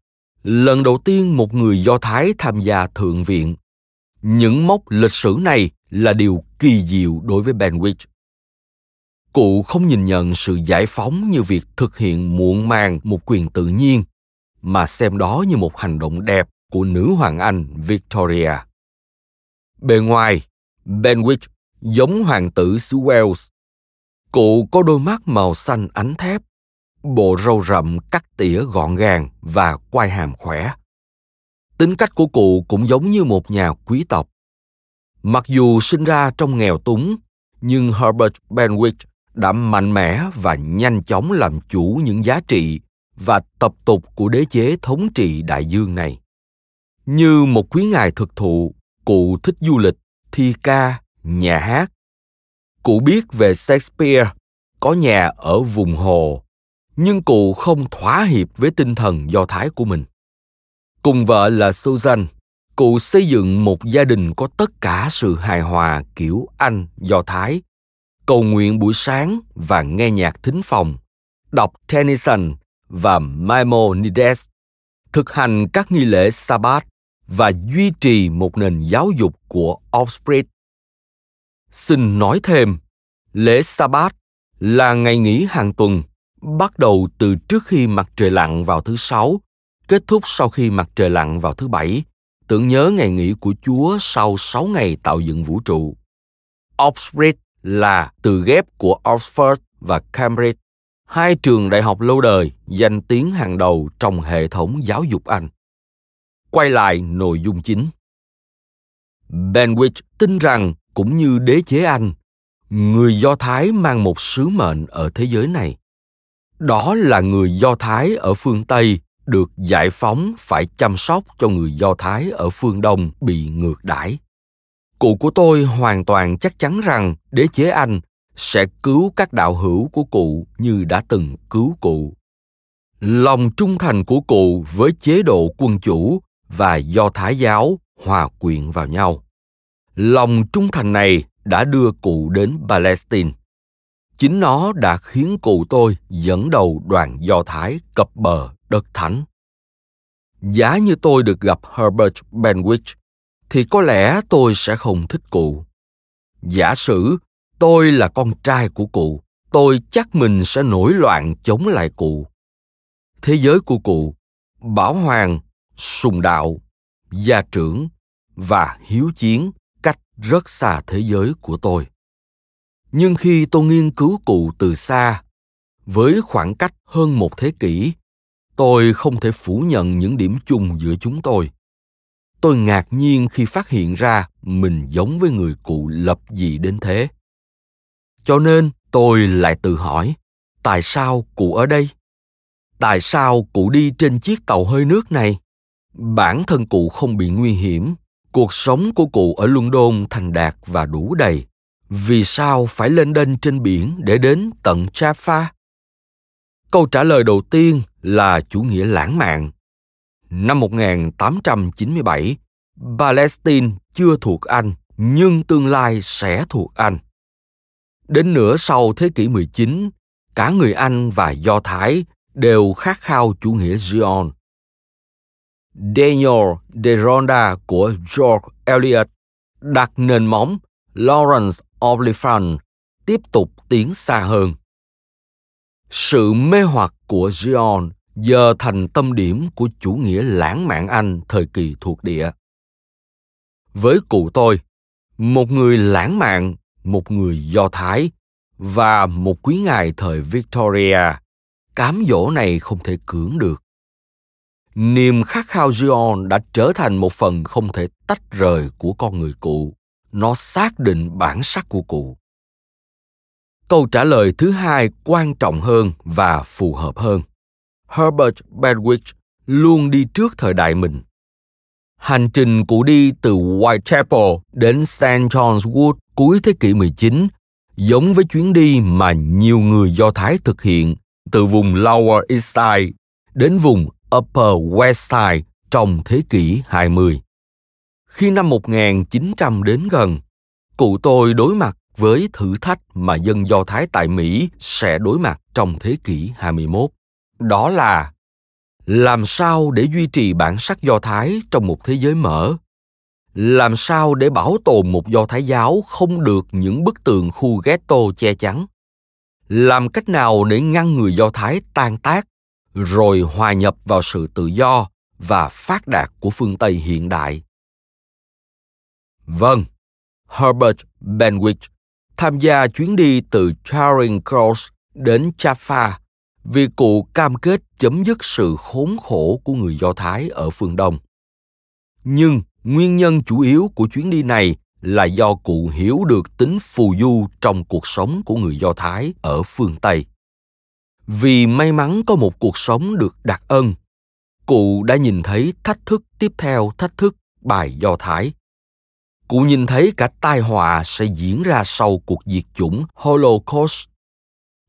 lần đầu tiên một người Do Thái tham gia Thượng viện. Những mốc lịch sử này là điều kỳ diệu đối với Bentwich. Cụ không nhìn nhận sự giải phóng như việc thực hiện muộn màng một quyền tự nhiên, mà xem đó như một hành động đẹp của nữ hoàng Anh Victoria. Bề ngoài, Bentwich giống hoàng tử xứ Wales. Cụ có đôi mắt màu xanh ánh thép, bộ râu rậm cắt tỉa gọn gàng và quai hàm khỏe. Tính cách của cụ cũng giống như một nhà quý tộc. Mặc dù sinh ra trong nghèo túng, nhưng Herbert Bentwich đã mạnh mẽ và nhanh chóng làm chủ những giá trị và tập tục của đế chế thống trị đại dương này. Như một quý ngài thực thụ, cụ thích du lịch, thi ca, nhà hát. Cụ biết về Shakespeare, có nhà ở vùng hồ, nhưng cụ không thỏa hiệp với tinh thần Do Thái của mình. Cùng vợ là Susan, cụ xây dựng một gia đình có tất cả sự hài hòa kiểu Anh Do Thái, cầu nguyện buổi sáng và nghe nhạc thính phòng, đọc Tennyson và Maimonides, thực hành các nghi lễ Sabbath và duy trì một nền giáo dục của Oxford. Xin nói thêm, lễ Sabbath là ngày nghỉ hàng tuần bắt đầu từ trước khi mặt trời lặn vào thứ Sáu, kết thúc sau khi mặt trời lặn vào thứ Bảy, tưởng nhớ ngày nghỉ của Chúa sau sáu ngày tạo dựng vũ trụ. Oxford là từ ghép của Oxford và Cambridge, hai trường đại học lâu đời danh tiếng hàng đầu trong hệ thống giáo dục Anh. Quay lại nội dung chính. Bentwich tin rằng, cũng như đế chế Anh, người Do Thái mang một sứ mệnh ở thế giới này. Đó là người Do Thái ở phương Tây được giải phóng phải chăm sóc cho người Do Thái ở phương Đông bị ngược đãi. Cụ của tôi hoàn toàn chắc chắn rằng đế chế Anh sẽ cứu các đạo hữu của cụ như đã từng cứu cụ. Lòng trung thành của cụ với chế độ quân chủ và Do Thái giáo hòa quyện vào nhau. Lòng trung thành này đã đưa cụ đến Palestine. Chính nó đã khiến cụ tôi dẫn đầu đoàn Do Thái cập bờ đất thánh. Giá như tôi được gặp Herbert Bentwich, thì có lẽ tôi sẽ không thích cụ. Giả sử tôi là con trai của cụ, tôi chắc mình sẽ nổi loạn chống lại cụ. Thế giới của cụ, Bảo Hoàng, Sùng Đạo, Gia Trưởng và Hiếu Chiến cách rất xa thế giới của tôi. Nhưng khi tôi nghiên cứu cụ từ xa, với khoảng cách hơn một thế kỷ, tôi không thể phủ nhận những điểm chung giữa chúng tôi. Tôi ngạc nhiên khi phát hiện ra mình giống với người cụ lập dị đến thế. Cho nên tôi lại tự hỏi, tại sao cụ ở đây? Tại sao cụ đi trên chiếc tàu hơi nước này? Bản thân cụ không bị nguy hiểm, cuộc sống của cụ ở London thành đạt và đủ đầy. Vì sao phải lên đênh trên biển để đến tận Jaffa? Câu trả lời đầu tiên là chủ nghĩa lãng mạn. Năm một nghìn tám trăm chín mươi bảy, Palestine chưa thuộc Anh, nhưng tương lai sẽ thuộc Anh. Đến nửa sau thế kỷ mười chín, cả người Anh và Do Thái đều khát khao chủ nghĩa Zion. Daniel Deronda của George Eliot đặt nền móng, Lawrence Oliphant tiếp tục tiến xa hơn. Sự mê hoặc của Zion giờ thành tâm điểm của chủ nghĩa lãng mạn Anh thời kỳ thuộc địa. Với cụ tôi, một người lãng mạn, một người Do Thái và một quý ngài thời Victoria, cám dỗ này không thể cưỡng được. Niềm khát khao Zion đã trở thành một phần không thể tách rời của con người cụ. Nó xác định bản sắc của cụ. Câu trả lời thứ hai quan trọng hơn và phù hợp hơn. Herbert Bentwich luôn đi trước thời đại mình. Hành trình cụ đi từ Whitechapel đến Saint John's Wood cuối thế kỷ mười chín giống với chuyến đi mà nhiều người Do Thái thực hiện từ vùng Lower East Side đến vùng Upper West Side trong thế kỷ hai mươi. Khi năm một nghìn chín trăm đến gần, cụ tôi đối mặt với thử thách mà dân Do Thái tại Mỹ sẽ đối mặt trong thế kỷ hai mươi mốt. Đó là làm sao để duy trì bản sắc Do Thái trong một thế giới mở? Làm sao để bảo tồn một Do Thái giáo không được những bức tường khu ghetto che chắn? Làm cách nào để ngăn người Do Thái tan tác, rồi hòa nhập vào sự tự do và phát đạt của phương Tây hiện đại? Vâng, Herbert Bentwich tham gia chuyến đi từ Charing Cross đến Jaffa vì cụ cam kết chấm dứt sự khốn khổ của người Do Thái ở phương Đông. Nhưng nguyên nhân chủ yếu của chuyến đi này là do cụ hiểu được tính phù du trong cuộc sống của người Do Thái ở phương Tây. Vì may mắn có một cuộc sống được đặc ân, cụ đã nhìn thấy thách thức tiếp theo thách thức bài Do Thái. Cụ nhìn thấy cả tai họa sẽ diễn ra sau cuộc diệt chủng Holocaust.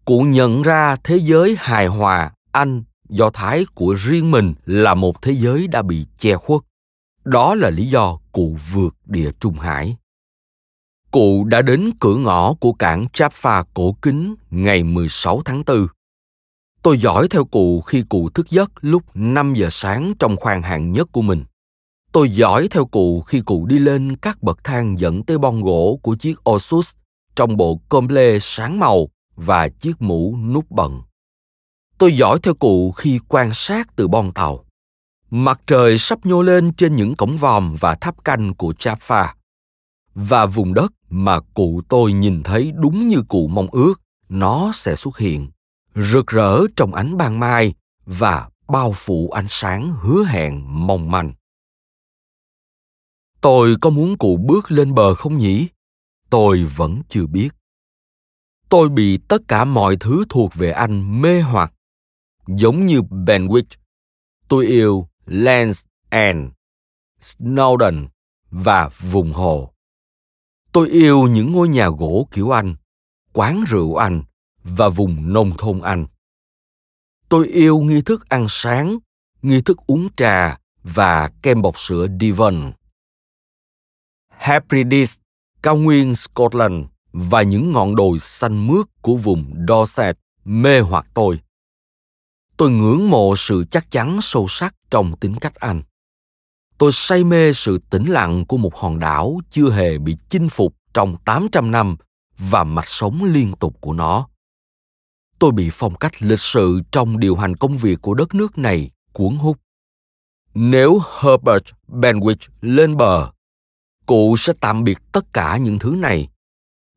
Cụ nhận ra thế giới hài hòa Anh, Do Thái của riêng mình là một thế giới đã bị che khuất. Đó là lý do cụ vượt Địa Trung Hải. Cụ đã đến cửa ngõ của cảng Jaffa cổ kính ngày mười sáu tháng tư. Tôi dõi theo cụ khi cụ thức giấc lúc năm giờ sáng trong khoang hạng nhất của mình. Tôi dõi theo cụ khi cụ đi lên các bậc thang dẫn tới bon gỗ của chiếc Oxus trong bộ comble sáng màu và chiếc mũ nút bận. Tôi dõi theo cụ khi quan sát từ bon tàu. Mặt trời sắp nhô lên trên những cổng vòm và tháp canh của Jaffa. Và vùng đất mà cụ tôi nhìn thấy đúng như cụ mong ước, nó sẽ xuất hiện, rực rỡ trong ánh ban mai và bao phủ ánh sáng hứa hẹn mong manh. Tôi có muốn cụ bước lên bờ không nhỉ? Tôi vẫn chưa biết. Tôi bị tất cả mọi thứ thuộc về anh mê hoặc. Giống như Bentwich, tôi yêu Land's End, Snowdon và vùng hồ. Tôi yêu những ngôi nhà gỗ kiểu Anh, quán rượu Anh và vùng nông thôn Anh. Tôi yêu nghi thức ăn sáng, nghi thức uống trà và kem bọc sữa Devon. Hebrides, cao nguyên Scotland và những ngọn đồi xanh mướt của vùng Dorset mê hoặc tôi. Tôi ngưỡng mộ sự chắc chắn sâu sắc trong tính cách anh. Tôi say mê sự tĩnh lặng của một hòn đảo chưa hề bị chinh phục trong tám trăm năm và mạch sống liên tục của nó. Tôi bị phong cách lịch sự trong điều hành công việc của đất nước này cuốn hút. Nếu Herbert Bentwich lên bờ, cụ sẽ tạm biệt tất cả những thứ này.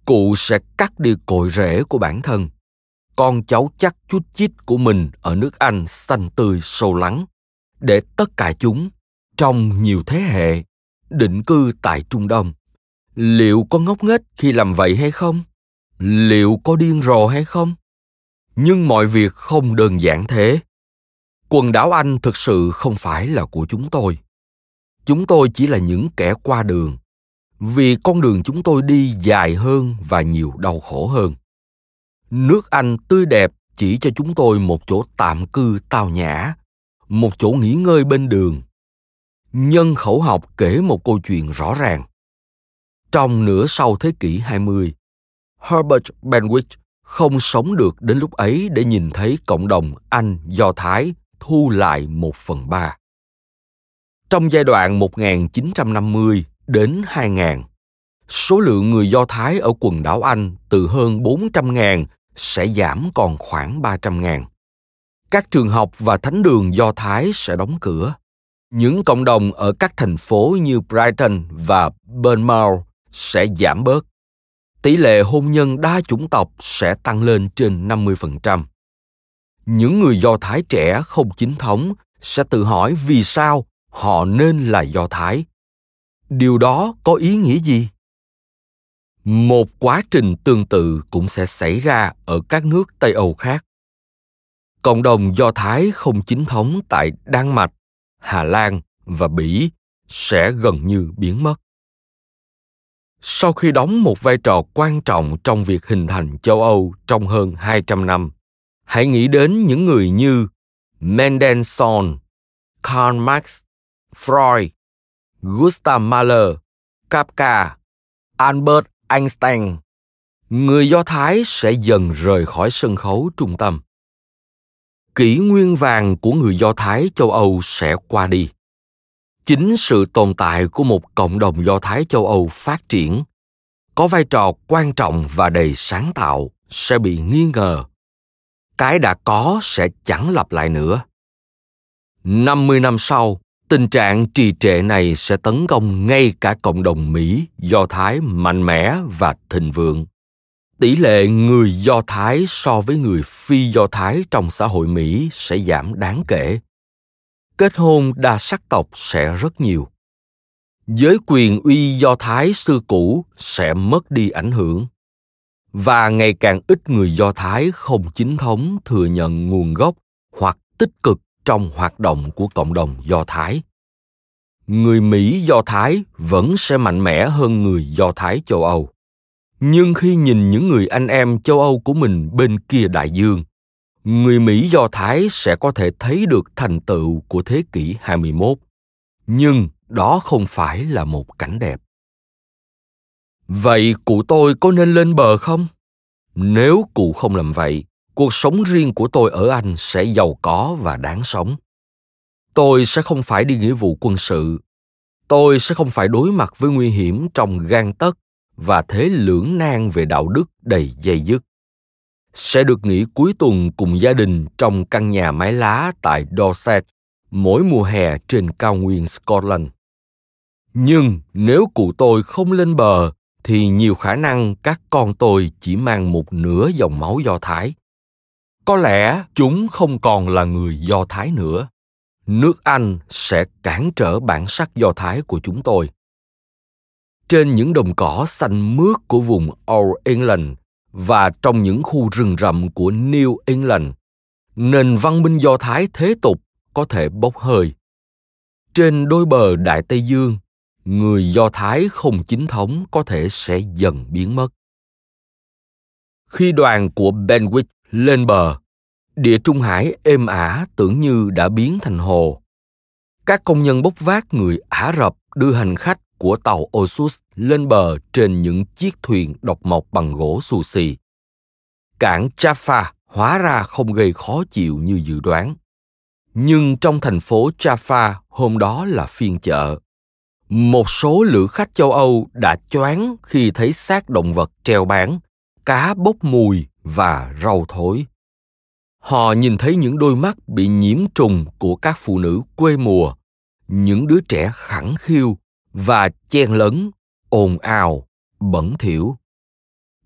Cụ sẽ cắt đi cội rễ của bản thân. Con cháu chắc chút chít của mình ở nước Anh xanh tươi sâu lắng, để tất cả chúng, trong nhiều thế hệ, định cư tại Trung Đông. Liệu có ngốc nghếch khi làm vậy hay không? Liệu có điên rồ hay không? Nhưng mọi việc không đơn giản thế. Quần đảo Anh thực sự không phải là của chúng tôi. Chúng tôi chỉ là những kẻ qua đường, vì con đường chúng tôi đi dài hơn và nhiều đau khổ hơn. Nước Anh tươi đẹp chỉ cho chúng tôi một chỗ tạm cư tao nhã, một chỗ nghỉ ngơi bên đường. Nhân khẩu học kể một câu chuyện rõ ràng. Trong nửa sau thế kỷ hai mươi, Herbert Bentwich không sống được đến lúc ấy để nhìn thấy cộng đồng Anh Do Thái thu lại một phần ba. Trong giai đoạn một nghìn chín trăm năm mươi đến hai nghìn, số lượng người Do Thái ở quần đảo Anh từ hơn bốn trăm nghìn sẽ giảm còn khoảng ba trăm nghìn. Các trường học và thánh đường Do Thái sẽ đóng cửa. Những cộng đồng ở các thành phố như Brighton và Bournemouth sẽ giảm bớt. Tỷ lệ hôn nhân đa chủng tộc sẽ tăng lên trên năm mươi phần trăm. Những người Do Thái trẻ không chính thống sẽ tự hỏi vì sao họ nên là Do Thái. Điều đó có ý nghĩa gì? Một quá trình tương tự cũng sẽ xảy ra ở các nước Tây Âu khác. Cộng đồng Do Thái không chính thống tại Đan Mạch, Hà Lan và Bỉ sẽ gần như biến mất. Sau khi đóng một vai trò quan trọng trong việc hình thành châu Âu trong hơn hai trăm năm, hãy nghĩ đến những người như Mendelssohn, Karl Marx, Freud, Gustav Mahler, Kafka, Albert Einstein. Người Do Thái sẽ dần rời khỏi sân khấu trung tâm. Kỷ nguyên vàng của người Do Thái châu Âu sẽ qua đi. Chính sự tồn tại của một cộng đồng Do Thái châu Âu phát triển, có vai trò quan trọng và đầy sáng tạo sẽ bị nghi ngờ. Cái đã có sẽ chẳng lặp lại nữa. năm mươi năm sau, tình trạng trì trệ này sẽ tấn công ngay cả cộng đồng Mỹ Do Thái mạnh mẽ và thịnh vượng. Tỷ lệ người Do Thái so với người phi Do Thái trong xã hội Mỹ sẽ giảm đáng kể. Kết hôn đa sắc tộc sẽ rất nhiều. Giới quyền uy Do Thái xưa cũ sẽ mất đi ảnh hưởng. Và ngày càng ít người Do Thái không chính thống thừa nhận nguồn gốc hoặc tích cực trong hoạt động của cộng đồng Do Thái. Người Mỹ Do Thái vẫn sẽ mạnh mẽ hơn người Do Thái châu Âu. Nhưng khi nhìn những người anh em châu Âu của mình bên kia đại dương, người Mỹ Do Thái sẽ có thể thấy được thành tựu của thế kỷ hai mươi mốt. Nhưng đó không phải là một cảnh đẹp. Vậy cụ tôi có nên lên bờ không? Nếu cụ không làm vậy, cuộc sống riêng của tôi ở Anh sẽ giàu có và đáng sống. Tôi sẽ không phải đi nghĩa vụ quân sự. Tôi sẽ không phải đối mặt với nguy hiểm trong gang tấc và thế lưỡng nan về đạo đức đầy dây dứt. sẽ được nghỉ cuối tuần cùng gia đình trong căn nhà mái lá tại Dorset mỗi mùa hè trên cao nguyên Scotland. Nhưng nếu cụ tôi không lên bờ, thì nhiều khả năng các con tôi chỉ mang một nửa dòng máu Do Thái. Có lẽ chúng không còn là người Do Thái nữa. Nước Anh sẽ cản trở bản sắc Do Thái của chúng tôi. Trên những đồng cỏ xanh mướt của vùng Old England và trong những khu rừng rậm của New England, nền văn minh Do Thái thế tục có thể bốc hơi. Trên đôi bờ Đại Tây Dương, người Do Thái không chính thống có thể sẽ dần biến mất. Khi đoàn của Bentwich lên bờ, Địa Trung Hải êm ả tưởng như đã biến thành hồ. Các công nhân bốc vác người Ả Rập đưa hành khách của tàu Oxus lên bờ trên những chiếc thuyền độc mộc bằng gỗ xù xì. Cảng Jaffa hóa ra không gây khó chịu như dự đoán. Nhưng trong thành phố Jaffa hôm đó là phiên chợ. Một số lữ khách châu Âu đã choáng khi thấy xác động vật treo bán, cá bốc mùi và rau thối. Họ nhìn thấy những đôi mắt bị nhiễm trùng của các phụ nữ quê mùa, những đứa trẻ khẳng khiu và chen lấn, ồn ào, bẩn thỉu.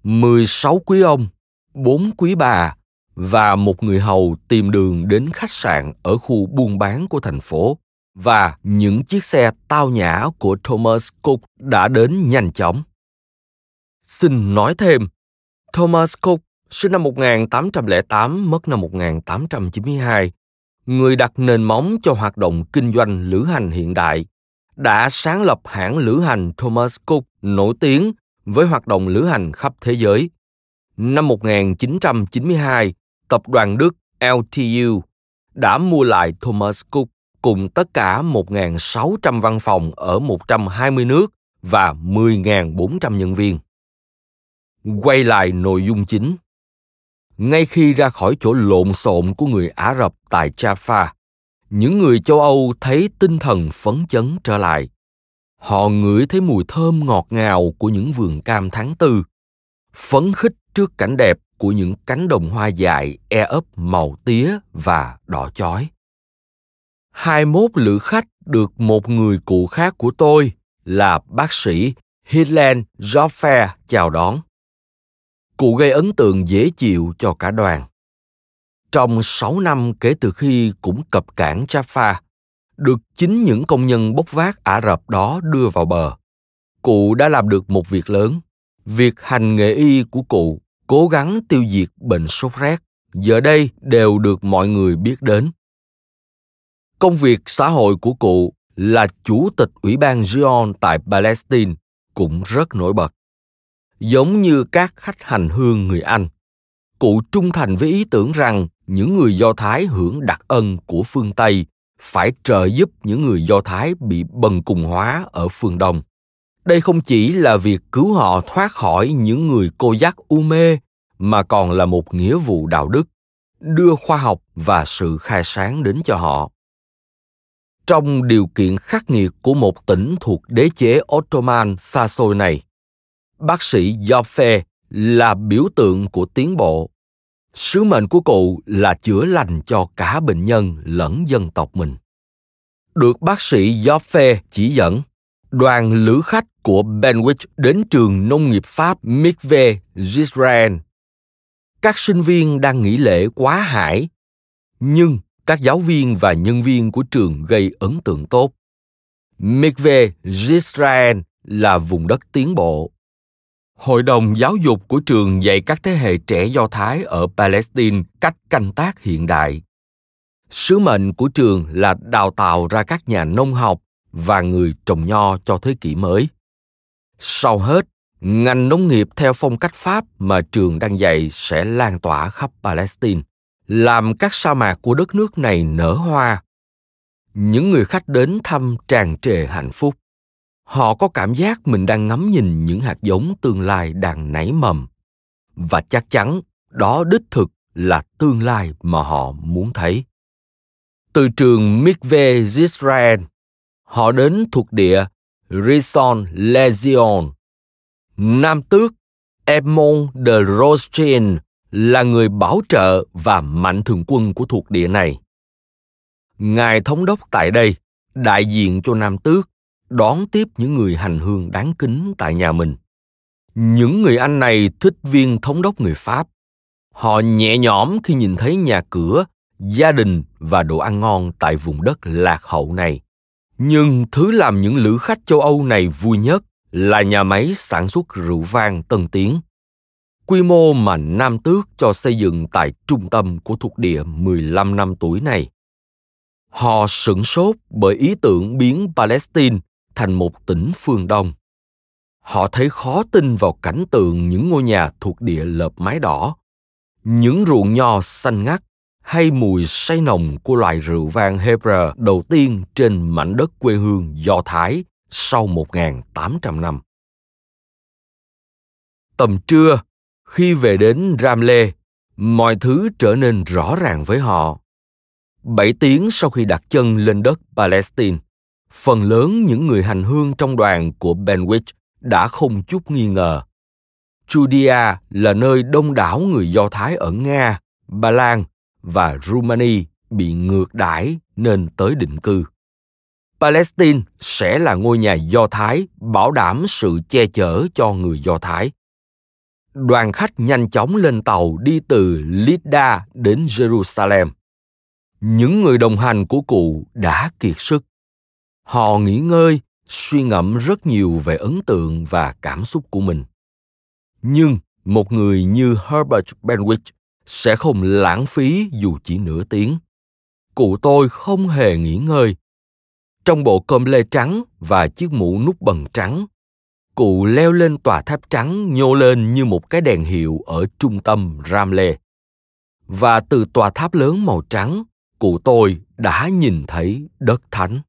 mười sáu quý ông, bốn quý bà và một người hầu tìm đường đến khách sạn ở khu buôn bán của thành phố, và những chiếc xe tao nhã của Thomas Cook đã đến nhanh chóng. Xin nói thêm, Thomas Cook sinh năm một nghìn tám trăm lẻ tám, mất năm một nghìn tám trăm chín mươi hai, người đặt nền móng cho hoạt động kinh doanh lữ hành hiện đại, đã sáng lập hãng lữ hành Thomas Cook nổi tiếng với hoạt động lữ hành khắp thế giới. Năm một nghìn chín trăm chín mươi hai, tập đoàn Đức lờ tê u đã mua lại Thomas Cook cùng tất cả một nghìn sáu trăm văn phòng ở một trăm hai mươi nước và mười nghìn bốn trăm nhân viên. Quay lại nội dung chính. Ngay khi ra khỏi chỗ lộn xộn của người Ả Rập tại Jaffa, những người châu Âu thấy tinh thần phấn chấn trở lại. Họ ngửi thấy mùi thơm ngọt ngào của những vườn cam tháng tư, phấn khích trước cảnh đẹp của những cánh đồng hoa dại e ấp màu tía và đỏ chói. hai mươi mốt lữ khách được một người cụ khác của tôi là bác sĩ Hiland Jaffe chào đón. Cụ gây ấn tượng dễ chịu cho cả đoàn. Trong sáu năm kể từ khi cũng cập cảng Jaffa, được chính những công nhân bốc vác Ả Rập đó đưa vào bờ, cụ đã làm được một việc lớn. Việc hành nghề y của cụ cố gắng tiêu diệt bệnh sốt rét giờ đây đều được mọi người biết đến. Công việc xã hội của cụ là chủ tịch Ủy ban Zion tại Palestine cũng rất nổi bật. Giống như các khách hành hương người Anh, cụ trung thành với ý tưởng rằng những người Do Thái hưởng đặc ân của phương Tây phải trợ giúp những người Do Thái bị bần cùng hóa ở phương Đông. Đây không chỉ là việc cứu họ thoát khỏi những người cô dắt u mê, mà còn là một nghĩa vụ đạo đức, đưa khoa học và sự khai sáng đến cho họ. Trong điều kiện khắc nghiệt của một tỉnh thuộc đế chế Ottoman xa xôi này, bác sĩ Jaffe là biểu tượng của tiến bộ. Sứ mệnh của cụ là chữa lành cho cả bệnh nhân lẫn dân tộc mình. Được bác sĩ Jaffe chỉ dẫn, đoàn lữ khách của Bentwich đến trường nông nghiệp Pháp Mikveh Israel. Các sinh viên đang nghỉ lễ quá hải, nhưng các giáo viên và nhân viên của trường gây ấn tượng tốt. Mikveh Israel là vùng đất tiến bộ. Hội đồng giáo dục của trường dạy các thế hệ trẻ Do Thái ở Palestine cách canh tác hiện đại. Sứ mệnh của trường là đào tạo ra các nhà nông học và người trồng nho cho thế kỷ mới. Sau hết, ngành nông nghiệp theo phong cách Pháp mà trường đang dạy sẽ lan tỏa khắp Palestine, làm các sa mạc của đất nước này nở hoa. Những người khách đến thăm tràn trề hạnh phúc. Họ có cảm giác mình đang ngắm nhìn những hạt giống tương lai đang nảy mầm. Và chắc chắn đó đích thực là tương lai mà họ muốn thấy. Từ trường Mikveh Israel, họ đến thuộc địa Rishon LeZion. Nam tước Edmond de Rothschild là người bảo trợ và mạnh thường quân của thuộc địa này. Ngài thống đốc tại đây, đại diện cho Nam Tước, đón tiếp những người hành hương đáng kính tại nhà mình. Những người Anh này thích viên thống đốc người Pháp. Họ nhẹ nhõm khi nhìn thấy nhà cửa, gia đình và đồ ăn ngon tại vùng đất lạc hậu này. Nhưng thứ làm những lữ khách châu Âu này vui nhất là nhà máy sản xuất rượu vang tân tiến, quy mô mà Nam Tước cho xây dựng tại trung tâm của thuộc địa mười lăm năm tuổi này. Họ sửng sốt bởi ý tưởng biến Palestine thành một tỉnh phương Đông. Họ thấy khó tin vào cảnh tượng những ngôi nhà thuộc địa lợp mái đỏ, những ruộng nho xanh ngắt hay mùi say nồng của loại rượu vang Hebrew đầu tiên trên mảnh đất quê hương Do Thái sau một nghìn tám trăm năm. Tầm trưa, khi về đến Ramle, mọi thứ trở nên rõ ràng với họ. Bảy tiếng sau khi đặt chân lên đất Palestine, phần lớn những người hành hương trong đoàn của Bentwich đã không chút nghi ngờ. Judea là nơi đông đảo người Do Thái ở Nga, Ba Lan và Rumani bị ngược đãi nên tới định cư. Palestine sẽ là ngôi nhà Do Thái bảo đảm sự che chở cho người Do Thái. Đoàn khách nhanh chóng lên tàu đi từ Lidda đến Jerusalem. Những người đồng hành của cụ đã kiệt sức. Họ nghỉ ngơi, suy ngẫm rất nhiều về ấn tượng và cảm xúc của mình. Nhưng một người như Herbert Bentwich sẽ không lãng phí dù chỉ nửa tiếng. Cụ tôi không hề nghỉ ngơi. Trong bộ cơm lê trắng và chiếc mũ nút bần trắng, cụ leo lên tòa tháp trắng nhô lên như một cái đèn hiệu ở trung tâm Ramle. Và từ tòa tháp lớn màu trắng, cụ tôi đã nhìn thấy đất thánh.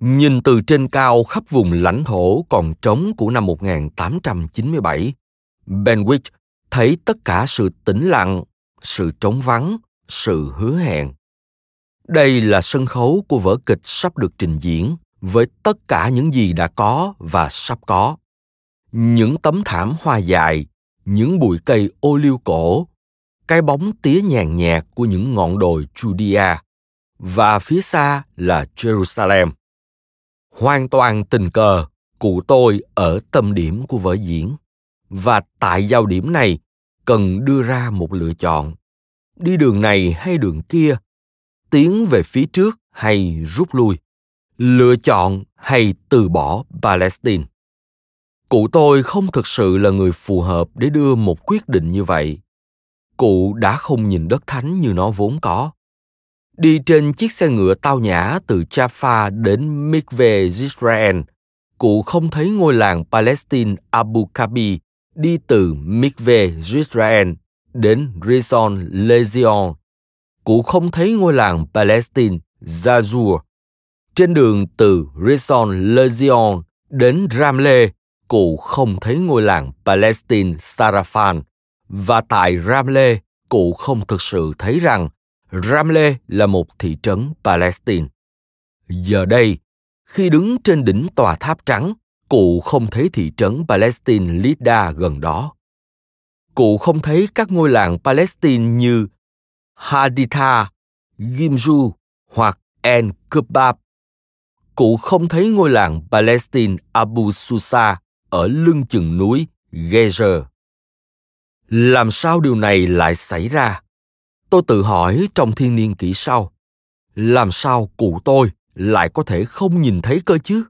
Nhìn từ trên cao khắp vùng lãnh thổ còn trống của năm một nghìn tám trăm chín mươi bảy, Bentwich thấy tất cả sự tĩnh lặng, sự trống vắng, sự hứa hẹn. Đây là sân khấu của vở kịch sắp được trình diễn với tất cả những gì đã có và sắp có. Những tấm thảm hoa dại, những bụi cây ô liu cổ, cái bóng tía nhàn nhạt của những ngọn đồi Judea, và phía xa là Jerusalem. Hoàn toàn tình cờ, cụ tôi ở tâm điểm của vở diễn, và tại giao điểm này cần đưa ra một lựa chọn. Đi đường này hay đường kia, tiến về phía trước hay rút lui, lựa chọn hay từ bỏ Palestine. Cụ tôi không thực sự là người phù hợp để đưa một quyết định như vậy. Cụ đã không nhìn đất thánh như nó vốn có. Đi trên chiếc xe ngựa tao nhã từ Jaffa đến Mikveh Israel, cụ không thấy ngôi làng Palestine Abu Kabi đi từ Mikveh Israel đến Rishon LeZion. Cụ không thấy ngôi làng Palestine Zazur. Trên đường từ Rishon LeZion đến Ramle, cụ không thấy ngôi làng Palestine Sarafan. Và tại Ramle, cụ không thực sự thấy rằng Ramle là một thị trấn Palestine. Giờ đây, khi đứng trên đỉnh tòa tháp trắng, cụ không thấy thị trấn Palestine Lidda gần đó. Cụ không thấy các ngôi làng Palestine như Haditha, Gimju hoặc En-Kebab. Cụ không thấy ngôi làng Palestine Abu Susa ở lưng chừng núi Gezer. Làm sao điều này lại xảy ra? Tôi tự hỏi trong thiên niên kỷ sau. Làm sao cụ tôi lại có thể không nhìn thấy cơ chứ?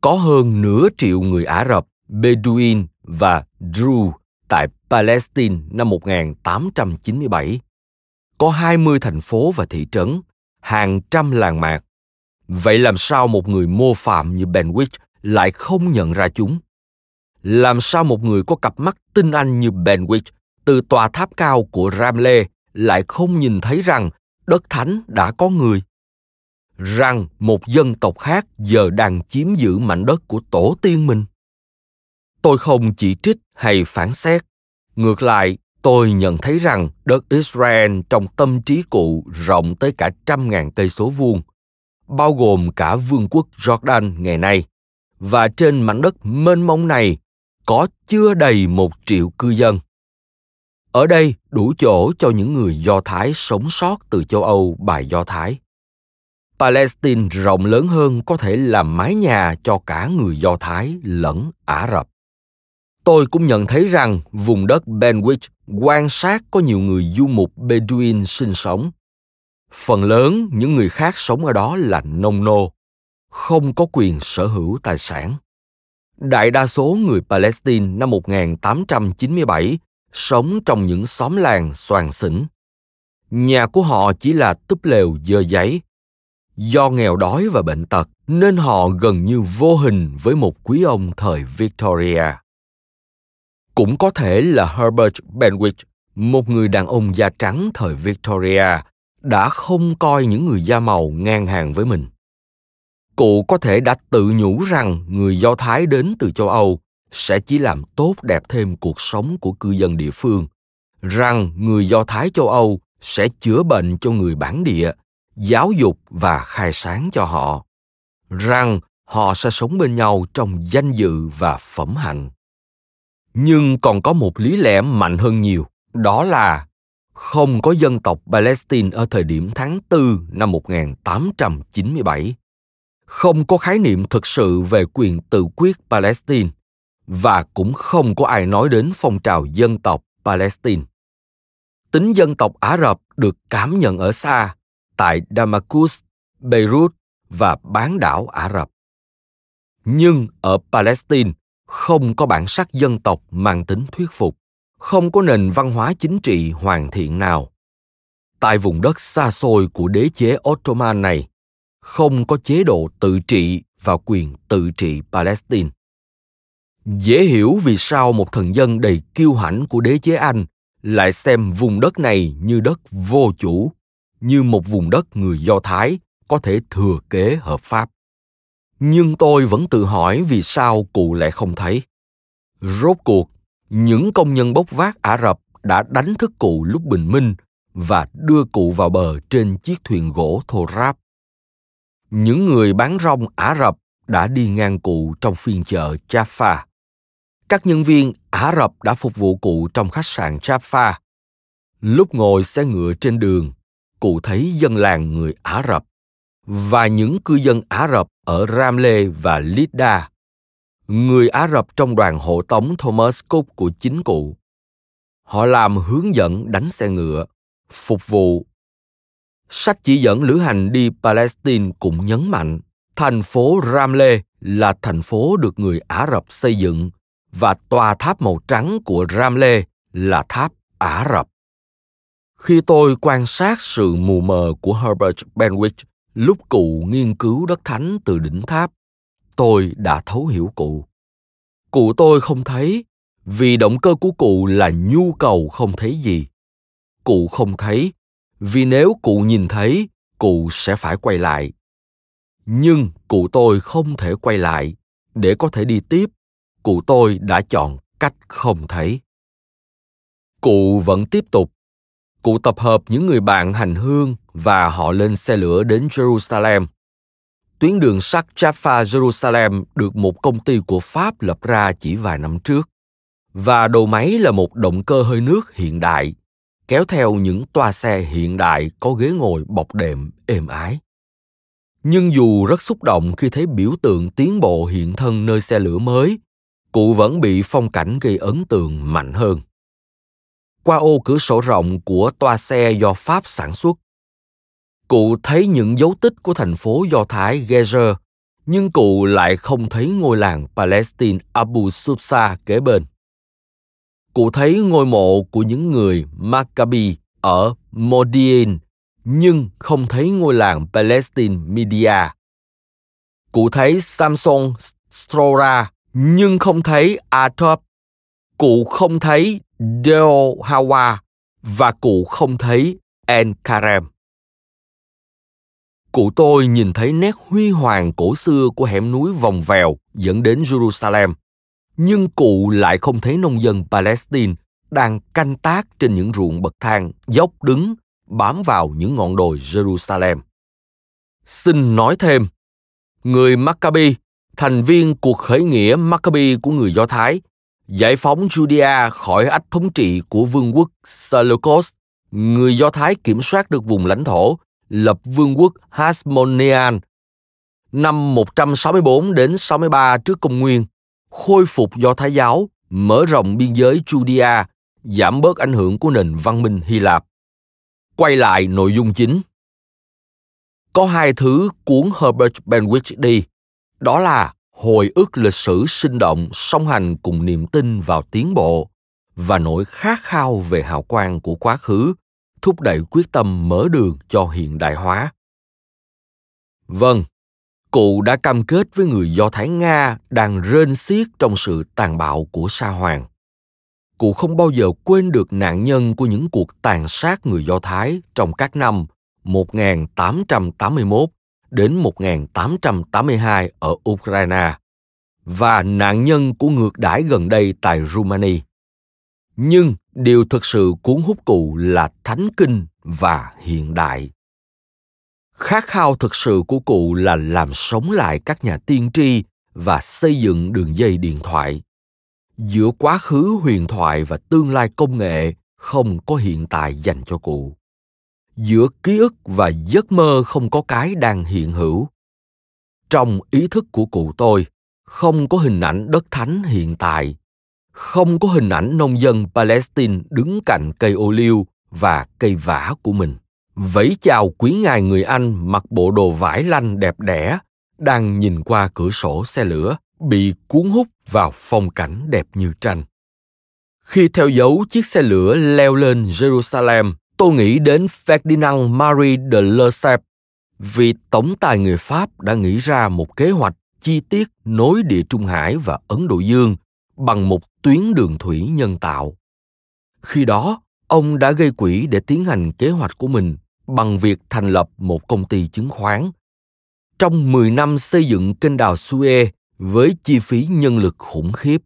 Có hơn nửa triệu người Ả Rập, Bedouin và Druze tại Palestine năm một nghìn tám trăm chín mươi bảy. Có hai mươi thành phố và thị trấn, hàng trăm làng mạc. Vậy làm sao một người mô phạm như Bentwich lại không nhận ra chúng? Làm sao một người có cặp mắt tinh anh như Bentwich từ tòa tháp cao của Ramle lại không nhìn thấy rằng đất thánh đã có người? Rằng một dân tộc khác giờ đang chiếm giữ mảnh đất của tổ tiên mình? Tôi không chỉ trích hay phán xét. Ngược lại, tôi nhận thấy rằng đất Israel trong tâm trí cụ rộng tới cả trăm ngàn cây số vuông, bao gồm cả vương quốc Jordan ngày nay. Và trên mảnh đất mênh mông này có chưa đầy một triệu cư dân. Ở đây đủ chỗ cho những người Do Thái sống sót từ châu Âu bài Do Thái. Palestine rộng lớn hơn có thể làm mái nhà cho cả người Do Thái lẫn Ả Rập. Tôi cũng nhận thấy rằng vùng đất Bentwich quan sát có nhiều người du mục Bedouin sinh sống. Phần lớn những người khác sống ở đó là nông nô, không có quyền sở hữu tài sản. Đại đa số người Palestine năm một nghìn tám trăm chín mươi bảy sống trong những xóm làng xoàng xỉnh. Nhà của họ chỉ là túp lều dơ giấy. Do nghèo đói và bệnh tật nên họ gần như vô hình với một quý ông thời Victoria. Cũng có thể là Herbert Bentwich, một người đàn ông da trắng thời Victoria, đã không coi những người da màu ngang hàng với mình. Cụ có thể đã tự nhủ rằng người Do Thái đến từ châu Âu sẽ chỉ làm tốt đẹp thêm cuộc sống của cư dân địa phương, rằng người Do Thái châu Âu sẽ chữa bệnh cho người bản địa, giáo dục và khai sáng cho họ, rằng họ sẽ sống bên nhau trong danh dự và phẩm hạnh. Nhưng còn có một lý lẽ mạnh hơn nhiều, đó là không có dân tộc Palestine ở thời điểm tháng tư năm một nghìn tám trăm chín mươi bảy. Không có khái niệm thực sự về quyền tự quyết Palestine và cũng không có ai nói đến phong trào dân tộc Palestine. Tính dân tộc Ả Rập được cảm nhận ở xa, tại Damascus, Beirut và bán đảo Ả Rập. Nhưng ở Palestine, không có bản sắc dân tộc mang tính thuyết phục, không có nền văn hóa chính trị hoàn thiện nào. Tại vùng đất xa xôi của đế chế Ottoman này, không có chế độ tự trị và quyền tự trị Palestine. Dễ hiểu vì sao một thần dân đầy kiêu hãnh của đế chế Anh lại xem vùng đất này như đất vô chủ, như một vùng đất người Do Thái có thể thừa kế hợp pháp. Nhưng tôi vẫn tự hỏi vì sao cụ lại không thấy. Rốt cuộc, những công nhân bốc vác Ả Rập đã đánh thức cụ lúc bình minh và đưa cụ vào bờ trên chiếc thuyền gỗ thô ráp. Những người bán rong Ả Rập đã đi ngang cụ trong phiên chợ Jaffa. Các nhân viên Ả Rập đã phục vụ cụ trong khách sạn Jaffa. Lúc ngồi xe ngựa trên đường, cụ thấy dân làng người Ả Rập và những cư dân Ả Rập ở Ramle và Lidda, người Ả Rập trong đoàn hộ tống Thomas Cook của chính cụ. Họ làm hướng dẫn đánh xe ngựa, phục vụ. Sách chỉ dẫn lữ hành đi Palestine cũng nhấn mạnh thành phố Ramle là thành phố được người Ả Rập xây dựng và tòa tháp màu trắng của Ramle là tháp Ả Rập. Khi tôi quan sát sự mù mờ của Herbert Bentwich lúc cụ nghiên cứu đất thánh từ đỉnh tháp, tôi đã thấu hiểu cụ. Cụ tôi không thấy vì động cơ của cụ là nhu cầu không thấy gì. Cụ không thấy vì nếu cụ nhìn thấy, cụ sẽ phải quay lại. Nhưng cụ tôi không thể quay lại. Để có thể đi tiếp, cụ tôi đã chọn cách không thấy. Cụ vẫn tiếp tục. Cụ tập hợp những người bạn hành hương và họ lên xe lửa đến Jerusalem. Tuyến đường sắt Jaffa-Jerusalem được một công ty của Pháp lập ra chỉ vài năm trước, và đầu máy là một động cơ hơi nước hiện đại, kéo theo những toa xe hiện đại có ghế ngồi bọc đệm êm ái. Nhưng dù rất xúc động khi thấy biểu tượng tiến bộ hiện thân nơi xe lửa mới, cụ vẫn bị phong cảnh gây ấn tượng mạnh hơn. Qua ô cửa sổ rộng của toa xe do Pháp sản xuất, cụ thấy những dấu tích của thành phố Do Thái Gezer, nhưng cụ lại không thấy ngôi làng Palestine Abu Susa kế bên. Cụ thấy ngôi mộ của những người Maccabi ở Modi'in, nhưng không thấy ngôi làng Palestine Media. Cụ thấy Samson Strora, nhưng không thấy Atop. Cụ không thấy Deo Hawa, và cụ không thấy En Karem. Cụ tôi nhìn thấy nét huy hoàng cổ xưa của hẻm núi vòng vèo dẫn đến Jerusalem, nhưng cụ lại không thấy nông dân Palestine đang canh tác trên những ruộng bậc thang dốc đứng bám vào những ngọn đồi Jerusalem. Xin nói thêm, người Maccabi, thành viên cuộc khởi nghĩa Maccabi của người Do Thái, giải phóng Judea khỏi ách thống trị của vương quốc Seleucus, người Do Thái kiểm soát được vùng lãnh thổ, lập vương quốc Hasmonean. Năm một trăm sáu mươi tư đến sáu mươi ba trước Công nguyên, khôi phục Do Thái giáo, mở rộng biên giới Judea, giảm bớt ảnh hưởng của nền văn minh Hy Lạp. Quay lại nội dung chính. Có hai thứ cuốn Herbert Bentwich đi, đó là hồi ức lịch sử sinh động song hành cùng niềm tin vào tiến bộ và nỗi khát khao về hào quang của quá khứ, thúc đẩy quyết tâm mở đường cho hiện đại hóa. Vâng, cụ đã cam kết với người Do Thái Nga đang rên xiết trong sự tàn bạo của Sa Hoàng. Cụ không bao giờ quên được nạn nhân của những cuộc tàn sát người Do Thái trong các năm một nghìn tám trăm tám mươi mốt đến một nghìn tám trăm tám mươi hai ở Ukraine và nạn nhân của ngược đãi gần đây tại Romania. Nhưng điều thực sự cuốn hút cụ là thánh kinh và hiện đại. Khát khao thực sự của cụ là làm sống lại các nhà tiên tri và xây dựng đường dây điện thoại. Giữa quá khứ huyền thoại và tương lai công nghệ không có hiện tại dành cho cụ. Giữa ký ức và giấc mơ không có cái đang hiện hữu. Trong ý thức của cụ tôi, không có hình ảnh đất thánh hiện tại, không có hình ảnh nông dân Palestine đứng cạnh cây ô liu và cây vả của mình, vẫy chào quý ngài người Anh mặc bộ đồ vải lanh đẹp đẽ, đang nhìn qua cửa sổ xe lửa, bị cuốn hút vào phong cảnh đẹp như tranh. Khi theo dấu chiếc xe lửa leo lên Jerusalem, tôi nghĩ đến Ferdinand Marie de Lesseps, vì tổng tài người Pháp đã nghĩ ra một kế hoạch chi tiết nối Địa Trung Hải và Ấn Độ Dương bằng một tuyến đường thủy nhân tạo. Khi đó, ông đã gây quỹ để tiến hành kế hoạch của mình bằng việc thành lập một công ty chứng khoán. Trong mười năm xây dựng kênh đào Suez với chi phí nhân lực khủng khiếp,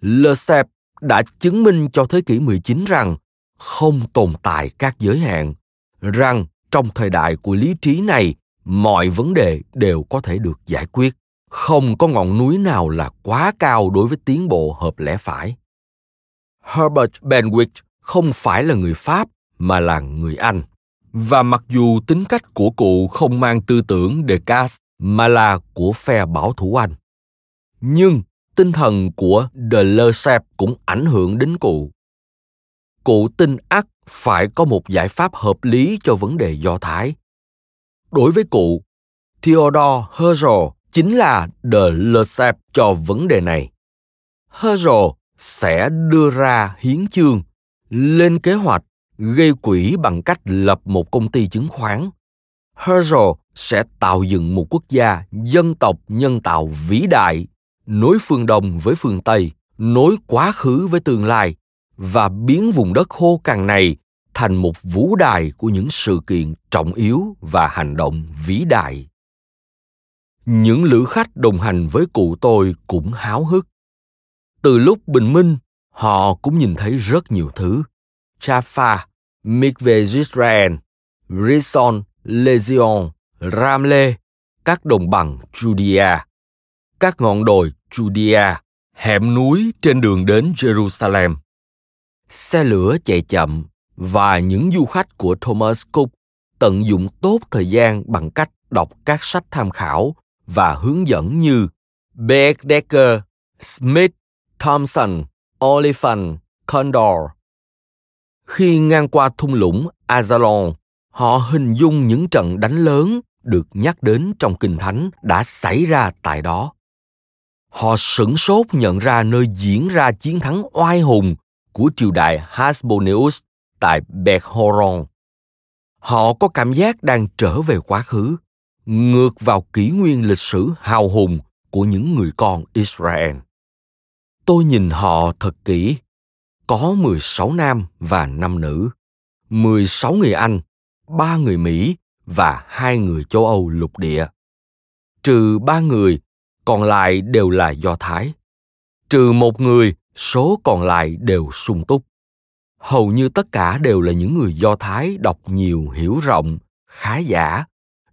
Lesseps đã chứng minh cho thế kỷ mười chín rằng không tồn tại các giới hạn, rằng trong thời đại của lý trí này, mọi vấn đề đều có thể được giải quyết. Không có ngọn núi nào là quá cao đối với tiến bộ hợp lẽ phải. Herbert Bentwich không phải là người Pháp mà là người Anh. Và mặc dù tính cách của cụ không mang tư tưởng Descartes mà là của phe bảo thủ Anh, nhưng tinh thần của de Lesseps cũng ảnh hưởng đến cụ. Cụ tin ắt phải có một giải pháp hợp lý cho vấn đề Do Thái. Đối với cụ, Theodor Herzl chính là de Lesseps cho vấn đề này. Herzl sẽ đưa ra hiến chương, lên kế hoạch, gây quỹ bằng cách lập một công ty chứng khoán. Herzl sẽ tạo dựng một quốc gia dân tộc nhân tạo vĩ đại, nối phương Đông với phương Tây, nối quá khứ với tương lai, và biến vùng đất khô cằn này thành một vũ đài của những sự kiện trọng yếu và hành động vĩ đại. Những lữ khách đồng hành với cụ tôi cũng háo hức. Từ lúc bình minh, họ cũng nhìn thấy rất nhiều thứ. Jaffa, Mikveh Israel, Rishon LeZion, Ramle, các đồng bằng Judea, các ngọn đồi Judea, hẻm núi trên đường đến Jerusalem. Xe lửa chạy chậm và những du khách của Thomas Cook tận dụng tốt thời gian bằng cách đọc các sách tham khảo và hướng dẫn như Baedeker, Smith, Thompson, Oliphant, Condor. Khi ngang qua thung lũng Azalon, họ hình dung những trận đánh lớn được nhắc đến trong Kinh Thánh đã xảy ra tại đó. Họ sửng sốt nhận ra nơi diễn ra chiến thắng oai hùng của triều đại Hasmoneus tại Beth-horon. Họ có cảm giác đang trở về quá khứ, ngược vào kỷ nguyên lịch sử hào hùng của những người con Israel. Tôi nhìn họ thật kỹ. Có mười sáu nam và năm nữ, mười sáu người Anh, ba người Mỹ và hai người châu Âu lục địa. Trừ ba người, còn lại đều là Do Thái. Trừ một người, số còn lại đều sung túc. Hầu như tất cả đều là những người Do Thái đọc nhiều, hiểu rộng, khá giả,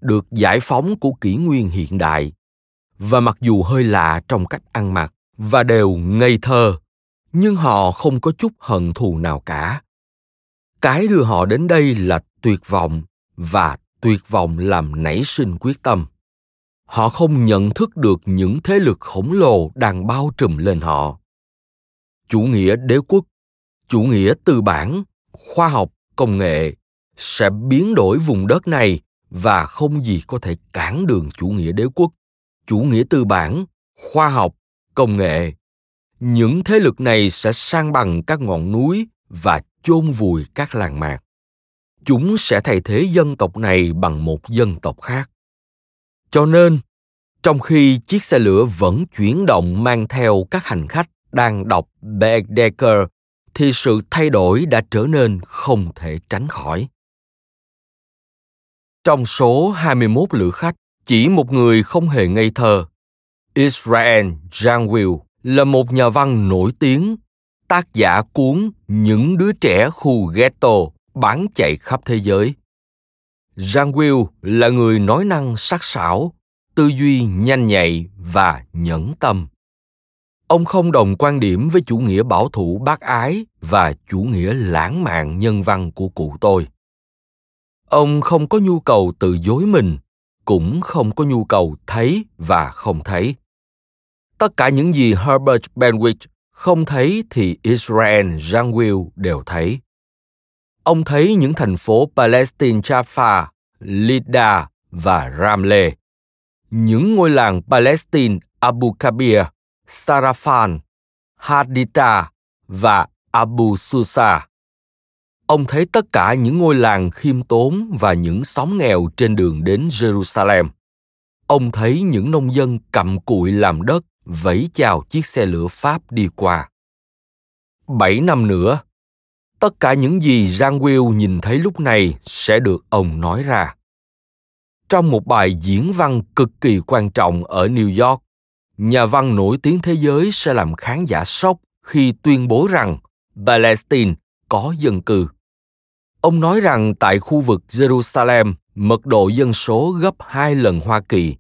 được giải phóng của kỷ nguyên hiện đại. Và mặc dù hơi lạ trong cách ăn mặc và đều ngây thơ, nhưng họ không có chút hận thù nào cả. Cái đưa họ đến đây là tuyệt vọng, và tuyệt vọng làm nảy sinh quyết tâm. Họ không nhận thức được những thế lực khổng lồ đang bao trùm lên họ. Chủ nghĩa đế quốc, chủ nghĩa tư bản, khoa học, công nghệ sẽ biến đổi vùng đất này và không gì có thể cản đường chủ nghĩa đế quốc, chủ nghĩa tư bản, khoa học, công nghệ. Những thế lực này sẽ san bằng các ngọn núi và chôn vùi các làng mạc. Chúng sẽ thay thế dân tộc này bằng một dân tộc khác. Cho nên, trong khi chiếc xe lửa vẫn chuyển động mang theo các hành khách đang đọc Baedeker, thì sự thay đổi đã trở nên không thể tránh khỏi. Trong số hai mươi mốt lữ khách, chỉ một người không hề ngây thơ. Israel Zangwill là một nhà văn nổi tiếng, tác giả cuốn Những đứa trẻ khu ghetto bán chạy khắp thế giới. Zangwill là người nói năng sắc sảo, tư duy nhanh nhạy và nhẫn tâm. Ông không đồng quan điểm với chủ nghĩa bảo thủ bác ái và chủ nghĩa lãng mạn nhân văn của cụ tôi. Ông không có nhu cầu tự dối mình, cũng không có nhu cầu thấy và không thấy. Tất cả những gì Herbert Bentwich không thấy thì Israel Zangwill đều thấy. Ông thấy những thành phố Palestine Jaffa, Lidda và Ramle, những ngôi làng Palestine Abu Kabir, Sarafan, Haditha và Abu Susa. Ông thấy tất cả những ngôi làng khiêm tốn và những xóm nghèo trên đường đến Jerusalem. Ông thấy những nông dân cặm cụi làm đất vẫy chào chiếc xe lửa Pháp đi qua. Bảy năm nữa, tất cả những gì Zangwill nhìn thấy lúc này sẽ được ông nói ra. Trong một bài diễn văn cực kỳ quan trọng ở New York, nhà văn nổi tiếng thế giới sẽ làm khán giả sốc khi tuyên bố rằng Palestine có dân cư. Ông nói rằng tại khu vực Jerusalem, mật độ dân số gấp hai lần Hoa Kỳ.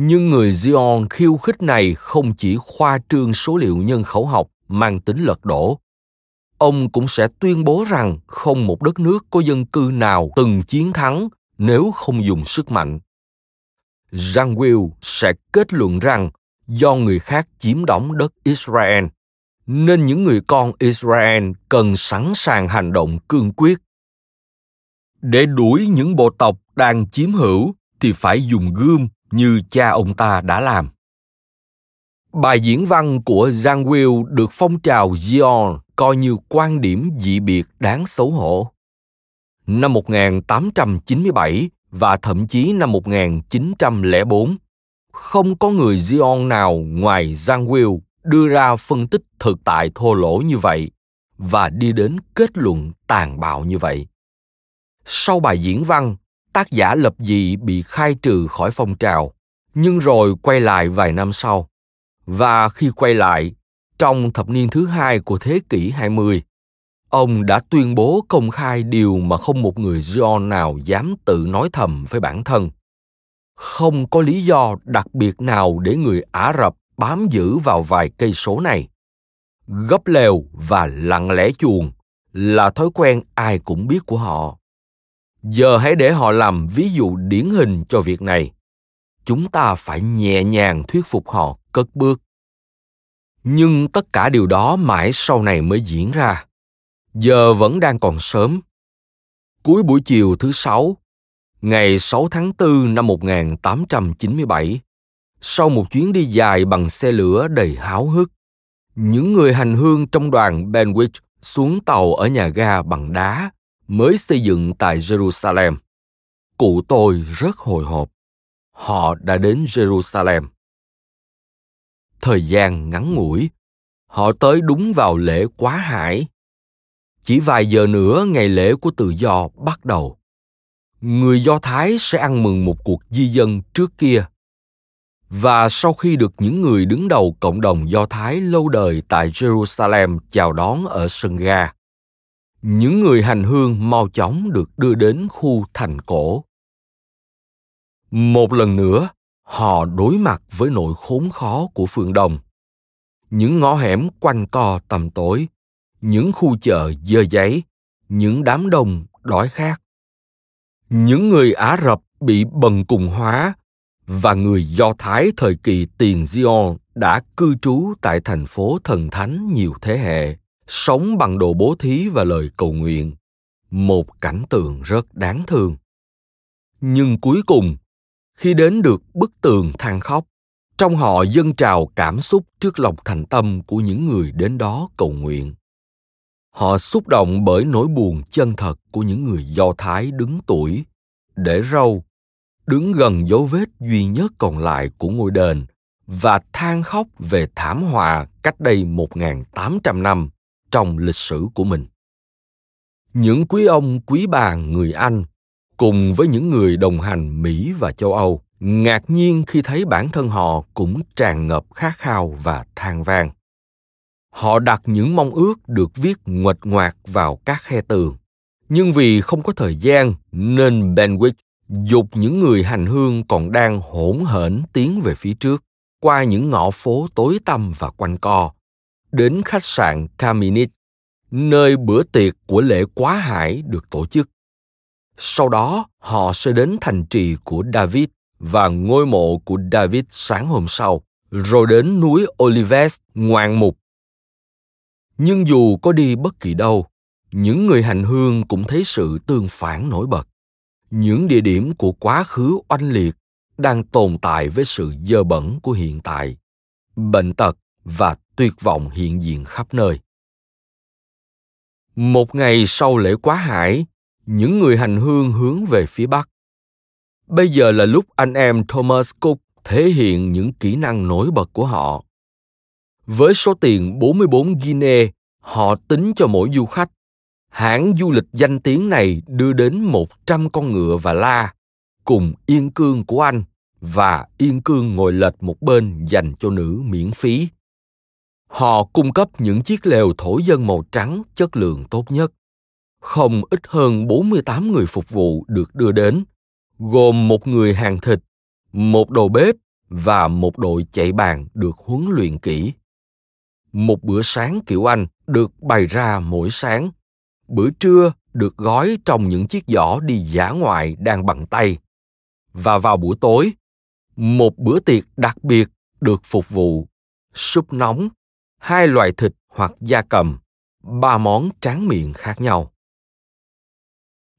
Nhưng người Zion khiêu khích này không chỉ khoa trương số liệu nhân khẩu học mang tính lật đổ. Ông cũng sẽ tuyên bố rằng không một đất nước có dân cư nào từng chiến thắng nếu không dùng sức mạnh. Zangwill sẽ kết luận rằng do người khác chiếm đóng đất Israel, nên những người con Israel cần sẵn sàng hành động cương quyết. Để đuổi những bộ tộc đang chiếm hữu thì phải dùng gươm như cha ông ta đã làm. Bài diễn văn của Zangwill được phong trào Zion coi như quan điểm dị biệt đáng xấu hổ. Năm một nghìn tám trăm chín mươi bảy và thậm chí năm một nghìn chín trăm lẻ bốn, không có người Zion nào ngoài Zangwill đưa ra phân tích thực tại thô lỗ như vậy và đi đến kết luận tàn bạo như vậy. Sau bài diễn văn, tác giả lập dị bị khai trừ khỏi phong trào, nhưng rồi quay lại vài năm sau. Và khi quay lại, trong thập niên thứ hai của thế kỷ hai mươi, ông đã tuyên bố công khai điều mà không một người Zion nào dám tự nói thầm với bản thân. Không có lý do đặc biệt nào để người Ả Rập bám giữ vào vài cây số này. Gấp lều và lặng lẽ chuồng là thói quen ai cũng biết của họ. Giờ hãy để họ làm ví dụ điển hình cho việc này. Chúng ta phải nhẹ nhàng thuyết phục họ cất bước. Nhưng tất cả điều đó mãi sau này mới diễn ra. Giờ vẫn đang còn sớm. Cuối buổi chiều thứ Sáu, ngày sáu tháng tư năm một nghìn tám trăm chín mươi bảy, sau một chuyến đi dài bằng xe lửa đầy háo hức, những người hành hương trong đoàn Bentwich xuống tàu ở nhà ga bằng đá mới xây dựng tại Jerusalem. Cụ tôi rất hồi hộp. Họ đã đến Jerusalem. Thời gian ngắn ngủi, họ tới đúng vào lễ Quá Hải. Chỉ vài giờ nữa ngày lễ của tự do bắt đầu. Người Do Thái sẽ ăn mừng một cuộc di dân trước kia. Và sau khi được những người đứng đầu cộng đồng Do Thái lâu đời tại Jerusalem chào đón ở sân ga, những người hành hương mau chóng được đưa đến khu thành cổ. Một lần nữa, họ đối mặt với nỗi khốn khó của phương Đông. những ngõ hẻm quanh co tầm tối, những khu chợ dơ giấy, những đám đông đói khát. Những người Ả Rập bị bần cùng hóa và người Do Thái thời kỳ tiền Zion đã cư trú tại thành phố thần thánh nhiều thế hệ, sống bằng đồ bố thí và lời cầu nguyện, một cảnh tượng rất đáng thương. Nhưng cuối cùng, khi đến được bức tường than khóc, trong họ dâng trào cảm xúc trước lòng thành tâm của những người đến đó cầu nguyện. Họ xúc động bởi nỗi buồn chân thật của những người Do Thái đứng tuổi, để râu, đứng gần dấu vết duy nhất còn lại của ngôi đền và than khóc về thảm họa cách đây một nghìn tám trăm năm trong lịch sử của mình. Những quý ông quý bà người Anh cùng với những người đồng hành Mỹ và châu Âu ngạc nhiên khi thấy bản thân họ cũng tràn ngập khát khao và than van. Họ đặt những mong ước được viết nguệch ngoạc vào các khe tường. Nhưng vì không có thời gian nên Bentwich dục những người hành hương còn đang hỗn hển tiến về phía trước, qua những ngõ phố tối tăm và quanh co, đến khách sạn Caminit, nơi bữa tiệc của lễ quá hải được tổ chức. Sau đó, họ sẽ đến thành trì của David và ngôi mộ của David sáng hôm sau, rồi đến núi Olivet ngoạn mục. Nhưng dù có đi bất kỳ đâu, những người hành hương cũng thấy sự tương phản nổi bật. Những địa điểm của quá khứ oanh liệt đang tồn tại với sự dơ bẩn của hiện tại, bệnh tật và tuyệt vọng hiện diện khắp nơi. Một ngày sau lễ quá hải, những người hành hương hướng về phía Bắc. Bây giờ là lúc anh em Thomas Cook thể hiện những kỹ năng nổi bật của họ. Với số tiền bốn mươi bốn guinea, họ tính cho mỗi du khách. Hãng du lịch danh tiếng này đưa đến một trăm con ngựa và la, cùng yên cương của Anh và yên cương ngồi lệch một bên dành cho nữ miễn phí. Họ cung cấp những chiếc lều thổ dân màu trắng chất lượng tốt nhất. Không ít hơn bốn mươi tám người phục vụ được đưa đến, gồm một người hàng thịt, một đầu bếp và một đội chạy bàn được huấn luyện kỹ. Một bữa sáng kiểu Anh được bày ra mỗi sáng. Bữa trưa được gói trong những chiếc giỏ đi dã ngoại đang bằng tay. Và vào buổi tối, một bữa tiệc đặc biệt được phục vụ: súp nóng, hai loại thịt hoặc gia cầm, ba món tráng miệng khác nhau.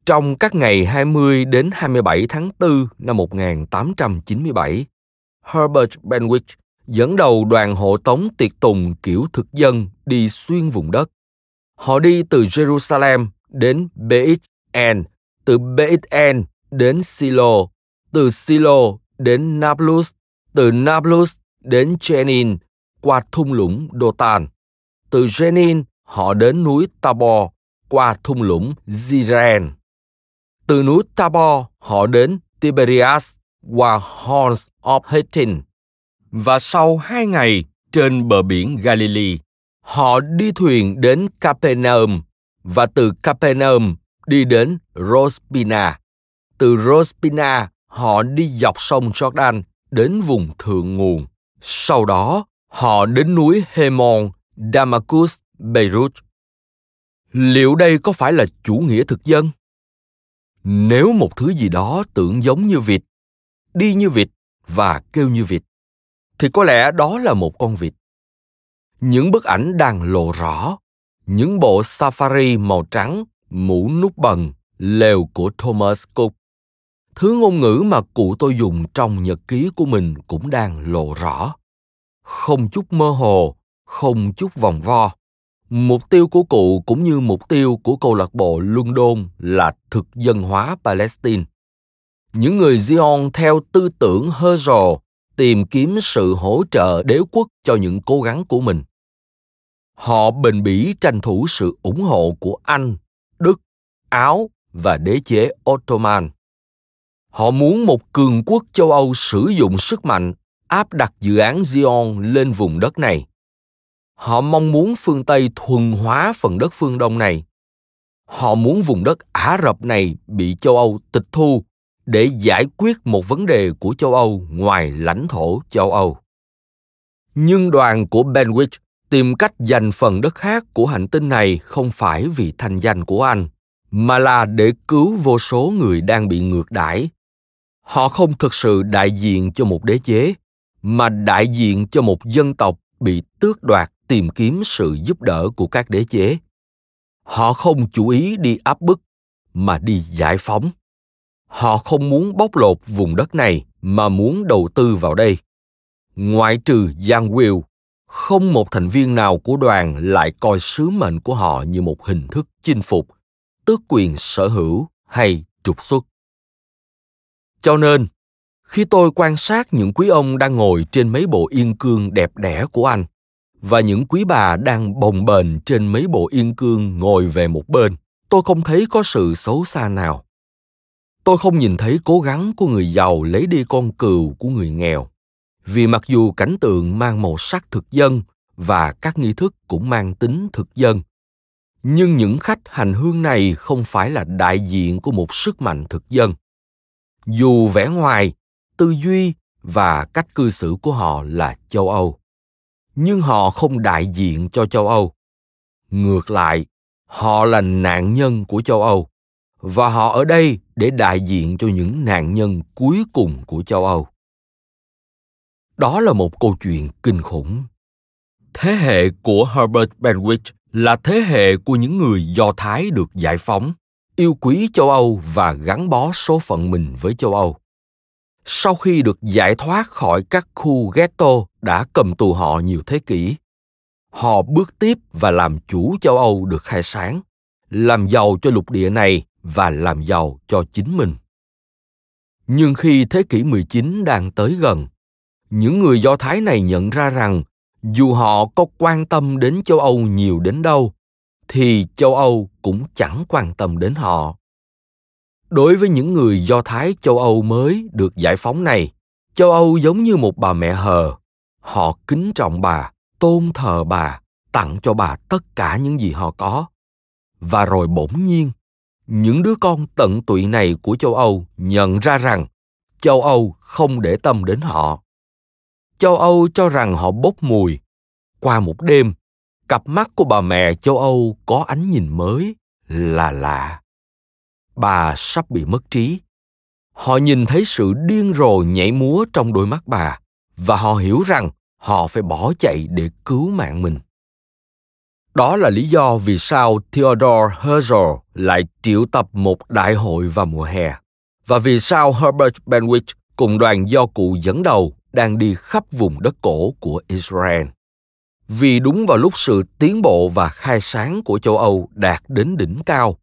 Trong các ngày hai mươi đến hai mươi bảy tháng tư năm một nghìn tám trăm chín mươi bảy, Herbert Bentwich dẫn đầu đoàn hộ tống tiệc tùng kiểu thực dân đi xuyên vùng đất. Họ đi từ Jerusalem đến Beit En, từ Beit En đến Silo, từ Silo đến Nablus, từ Nablus đến Jenin, qua thung lũng Dotan. Từ Jenin, họ đến núi Tabor, qua thung lũng Ziren. Từ núi Tabor, họ đến Tiberias, qua Horns of Hittim. Và sau hai ngày trên bờ biển Galilee, họ đi thuyền đến Capernaum và từ Capernaum đi đến Rospina. Từ Rospina, họ đi dọc sông Jordan đến vùng thượng nguồn. Sau đó, họ đến núi Hemon, Damascus, Beirut. Liệu đây có phải là chủ nghĩa thực dân? Nếu một thứ gì đó tưởng giống như vịt, đi như vịt và kêu như vịt, thì có lẽ đó là một con vịt. Những bức ảnh đang lộ rõ những bộ safari màu trắng, mũ nút bần, lều của Thomas Cook. Thứ ngôn ngữ mà cụ tôi dùng trong nhật ký của mình cũng đang lộ rõ. Không chút mơ hồ, không chút vòng vo. Mục tiêu của cụ cũng như mục tiêu của câu lạc bộ London là thực dân hóa Palestine. Những người Zion theo tư tưởng Herzl tìm kiếm sự hỗ trợ đế quốc cho những cố gắng của mình. Họ bền bỉ tranh thủ sự ủng hộ của Anh, Đức, Áo và đế chế Ottoman. Họ muốn một cường quốc châu Âu sử dụng sức mạnh áp đặt dự án Zion lên vùng đất này. Họ mong muốn phương Tây thuần hóa phần đất phương Đông này. Họ muốn vùng đất Ả Rập này bị châu Âu tịch thu để giải quyết một vấn đề của châu Âu ngoài lãnh thổ châu Âu. Nhưng đoàn của Bentwich tìm cách giành phần đất khác của hành tinh này không phải vì thanh danh của anh, mà là để cứu vô số người đang bị ngược đãi. Họ không thực sự đại diện cho một đế chế, mà đại diện cho một dân tộc bị tước đoạt tìm kiếm sự giúp đỡ của các đế chế. Họ không chú ý đi áp bức, mà đi giải phóng. Họ không muốn bóc lột vùng đất này, mà muốn đầu tư vào đây. Ngoại trừ Zangwill, không một thành viên nào của đoàn lại coi sứ mệnh của họ như một hình thức chinh phục, tước quyền sở hữu hay trục xuất. Cho nên, khi tôi quan sát những quý ông đang ngồi trên mấy bộ yên cương đẹp đẽ của anh và những quý bà đang bồng bềnh trên mấy bộ yên cương ngồi về một bên, tôi không thấy có sự xấu xa nào. Tôi không nhìn thấy cố gắng của người giàu lấy đi con cừu của người nghèo, vì mặc dù cảnh tượng mang màu sắc thực dân và các nghi thức cũng mang tính thực dân, nhưng những khách hành hương này không phải là đại diện của một sức mạnh thực dân. Dù vẻ ngoài, tư duy và cách cư xử của họ là châu Âu, nhưng họ không đại diện cho châu Âu. Ngược lại, họ là nạn nhân của châu Âu, và họ ở đây để đại diện cho những nạn nhân cuối cùng của châu Âu. Đó là một câu chuyện kinh khủng. Thế hệ của Herbert Bentwich là thế hệ của những người Do Thái được giải phóng, yêu quý châu Âu và gắn bó số phận mình với châu Âu. Sau khi được giải thoát khỏi các khu ghetto đã cầm tù họ nhiều thế kỷ, họ bước tiếp và làm chủ châu Âu được khai sáng, làm giàu cho lục địa này và làm giàu cho chính mình. Nhưng khi thế kỷ mười chín đang tới gần, những người Do Thái này nhận ra rằng dù họ có quan tâm đến châu Âu nhiều đến đâu, thì châu Âu cũng chẳng quan tâm đến họ. Đối với những người Do Thái châu Âu mới được giải phóng này, châu Âu giống như một bà mẹ hờ. Họ kính trọng bà, tôn thờ bà, tặng cho bà tất cả những gì họ có. Và rồi bỗng nhiên, những đứa con tận tụy này của châu Âu nhận ra rằng châu Âu không để tâm đến họ. Châu Âu cho rằng họ bốc mùi. Qua một đêm, cặp mắt của bà mẹ châu Âu có ánh nhìn mới là lạ. Bà sắp bị mất trí. Họ nhìn thấy sự điên rồ nhảy múa trong đôi mắt bà và họ hiểu rằng họ phải bỏ chạy để cứu mạng mình. Đó là lý do vì sao Theodor Herzl lại triệu tập một đại hội vào mùa hè và vì sao Herbert Bentwich cùng đoàn do cụ dẫn đầu đang đi khắp vùng đất cổ của Israel. Vì đúng vào lúc sự tiến bộ và khai sáng của châu Âu đạt đến đỉnh cao,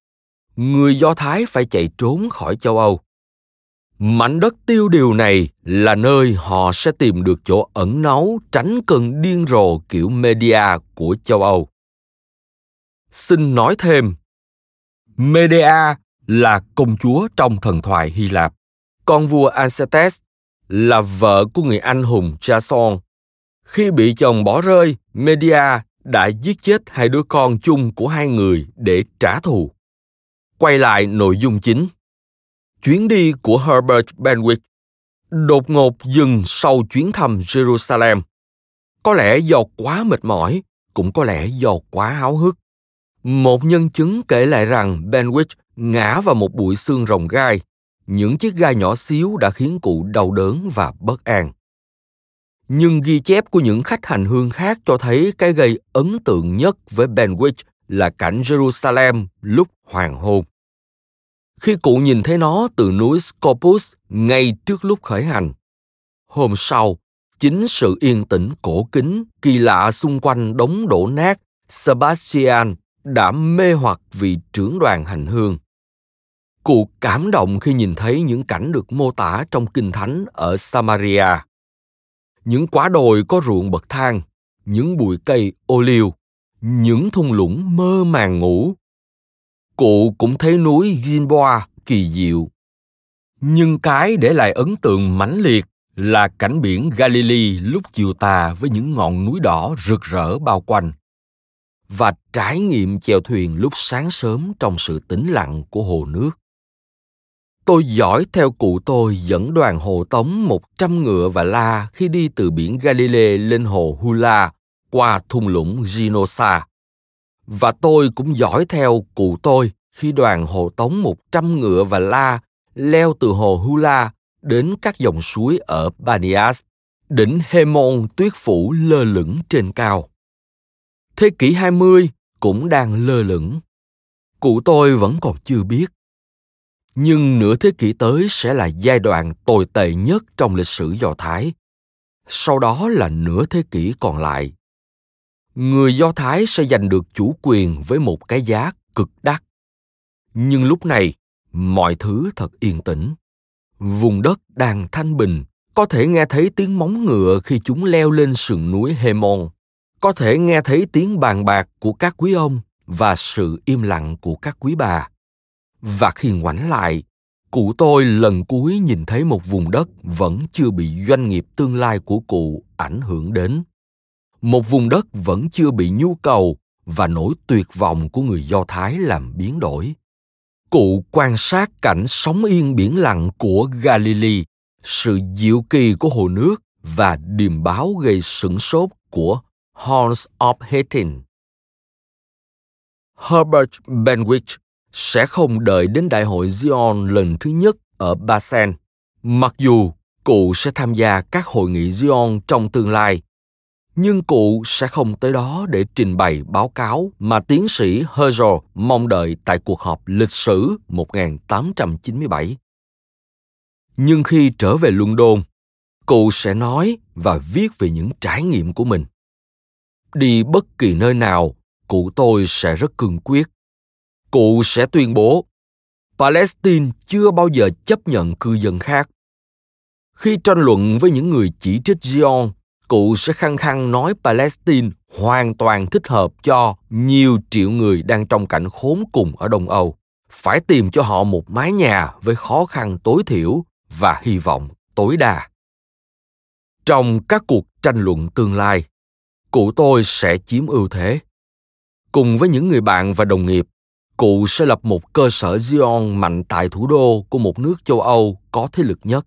người Do Thái phải chạy trốn khỏi châu Âu. Mảnh đất tiêu điều này là nơi họ sẽ tìm được chỗ ẩn náu tránh cơn điên rồ kiểu Media của châu Âu. Xin nói thêm, Medea là công chúa trong thần thoại Hy Lạp, con vua Ancetes, là vợ của người anh hùng Jason. Khi bị chồng bỏ rơi, Medea đã giết chết hai đứa con chung của hai người để trả thù. Quay lại nội dung chính. Chuyến đi của Herbert Bentwich đột ngột dừng sau chuyến thăm Jerusalem. Có lẽ do quá mệt mỏi, cũng có lẽ do quá háo hức. Một nhân chứng kể lại rằng Bentwich ngã vào một bụi xương rồng gai. Những chiếc gai nhỏ xíu đã khiến cụ đau đớn và bất an. Nhưng ghi chép của những khách hành hương khác cho thấy cái gây ấn tượng nhất với Bentwich là cảnh Jerusalem lúc hoàng hôn. Khi cụ nhìn thấy nó từ núi Scopus ngay trước lúc khởi hành. Hôm sau, chính sự yên tĩnh cổ kính kỳ lạ xung quanh đống đổ nát Sebastian đã mê hoặc vị trưởng đoàn hành hương. Cụ cảm động khi nhìn thấy những cảnh được mô tả trong Kinh Thánh ở Samaria. Những quả đồi có ruộng bậc thang, những bụi cây ô liu, những thung lũng mơ màng ngủ. Cụ cũng thấy núi Gilboa kỳ diệu. Nhưng cái để lại ấn tượng mãnh liệt là cảnh biển Galilee lúc chiều tà với những ngọn núi đỏ rực rỡ bao quanh. Và trải nghiệm chèo thuyền lúc sáng sớm trong sự tĩnh lặng của hồ nước. Tôi dõi theo cụ tôi dẫn đoàn hộ tống một trăm ngựa và la khi đi từ biển Galilee lên hồ Hula qua thung lũng Ginosa. Và tôi cũng dõi theo cụ tôi khi đoàn hộ tống một trăm ngựa và la leo từ hồ Hula đến các dòng suối ở Banias, đỉnh Hemon tuyết phủ lơ lửng trên cao. Thế kỷ hai mươi cũng đang lơ lửng. Cụ tôi vẫn còn chưa biết. Nhưng nửa thế kỷ tới sẽ là giai đoạn tồi tệ nhất trong lịch sử Do Thái. Sau đó là nửa thế kỷ còn lại. Người Do Thái sẽ giành được chủ quyền với một cái giá cực đắt. Nhưng lúc này, mọi thứ thật yên tĩnh. Vùng đất đang thanh bình, có thể nghe thấy tiếng móng ngựa khi chúng leo lên sườn núi Hemon, có thể nghe thấy tiếng bàn bạc của các quý ông và sự im lặng của các quý bà. Và khi ngoảnh lại, cụ tôi lần cuối nhìn thấy một vùng đất vẫn chưa bị doanh nghiệp tương lai của cụ ảnh hưởng đến. Một vùng đất vẫn chưa bị nhu cầu và nỗi tuyệt vọng của người Do Thái làm biến đổi. Cụ quan sát cảnh sóng yên biển lặng của Galilee, sự diệu kỳ của hồ nước và điềm báo gây sửng sốt của Horns of Hattin. Herbert Bentwich sẽ không đợi đến đại hội Zion lần thứ nhất ở Basel, mặc dù cụ sẽ tham gia các hội nghị Zion trong tương lai. Nhưng cụ sẽ không tới đó để trình bày báo cáo mà tiến sĩ Herzl mong đợi tại cuộc họp lịch sử một nghìn tám trăm chín mươi bảy. Nhưng khi trở về London, cụ sẽ nói và viết về những trải nghiệm của mình. Đi bất kỳ nơi nào, cụ tôi sẽ rất cương quyết. Cụ sẽ tuyên bố, Palestine chưa bao giờ chấp nhận cư dân khác. Khi tranh luận với những người chỉ trích Zion, cụ sẽ khăng khăng nói Palestine hoàn toàn thích hợp cho nhiều triệu người đang trong cảnh khốn cùng ở Đông Âu, phải tìm cho họ một mái nhà với khó khăn tối thiểu và hy vọng tối đa. Trong các cuộc tranh luận tương lai, cụ tôi sẽ chiếm ưu thế. Cùng với những người bạn và đồng nghiệp, cụ sẽ lập một cơ sở Zion mạnh tại thủ đô của một nước châu Âu có thế lực nhất.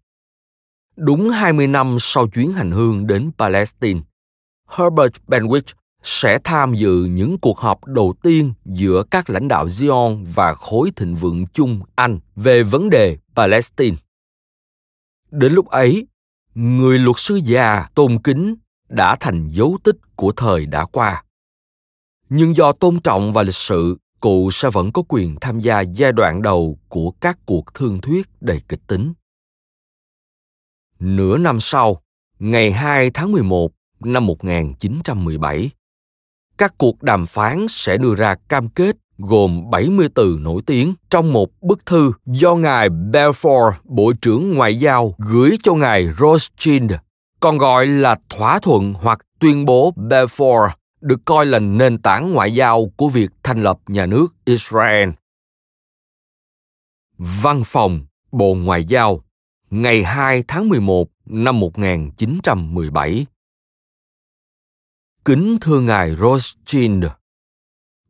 Đúng hai mươi năm sau chuyến hành hương đến Palestine, Herbert Bentwich sẽ tham dự những cuộc họp đầu tiên giữa các lãnh đạo Zion và khối thịnh vượng chung Anh về vấn đề Palestine. Đến lúc ấy, người luật sư già tôn kính đã thành dấu tích của thời đã qua. Nhưng do tôn trọng và lịch sự, cụ sẽ vẫn có quyền tham gia giai đoạn đầu của các cuộc thương thuyết đầy kịch tính. Nửa năm sau, ngày hai tháng mười một năm một nghìn chín trăm mười bảy, các cuộc đàm phán sẽ đưa ra cam kết gồm bảy mươi từ nổi tiếng trong một bức thư do ngài Balfour, Bộ trưởng Ngoại giao, gửi cho ngài Rothschild, còn gọi là thỏa thuận hoặc tuyên bố Balfour, được coi là nền tảng ngoại giao của việc thành lập nhà nước Israel. Văn phòng Bộ Ngoại giao, ngày hai tháng mười một năm một nghìn chín trăm mười bảy. Kính thưa ngài Rothschild,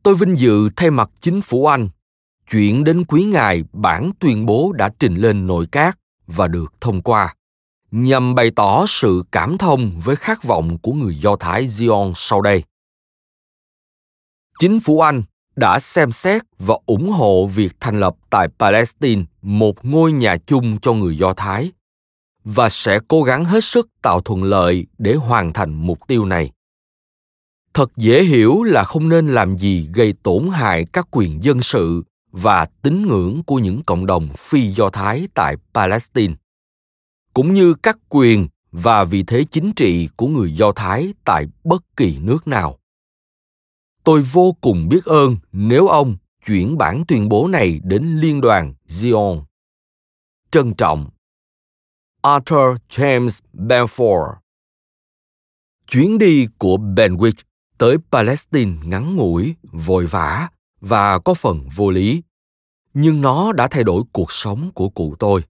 tôi vinh dự thay mặt chính phủ Anh chuyển đến quý ngài bản tuyên bố đã trình lên nội các và được thông qua, nhằm bày tỏ sự cảm thông với khát vọng của người Do Thái Zion sau đây. Chính phủ Anh đã xem xét và ủng hộ việc thành lập tại Palestine một ngôi nhà chung cho người Do Thái và sẽ cố gắng hết sức tạo thuận lợi để hoàn thành mục tiêu này. Thật dễ hiểu là không nên làm gì gây tổn hại các quyền dân sự và tín ngưỡng của những cộng đồng phi Do Thái tại Palestine, cũng như các quyền và vị thế chính trị của người Do Thái tại bất kỳ nước nào. Tôi vô cùng biết ơn nếu ông chuyển bản tuyên bố này đến Liên đoàn Zion. Trân trọng, Arthur James Balfour. Chuyến đi của Bentwich tới Palestine ngắn ngủi, vội vã và có phần vô lý, nhưng nó đã thay đổi cuộc sống của cụ tôi.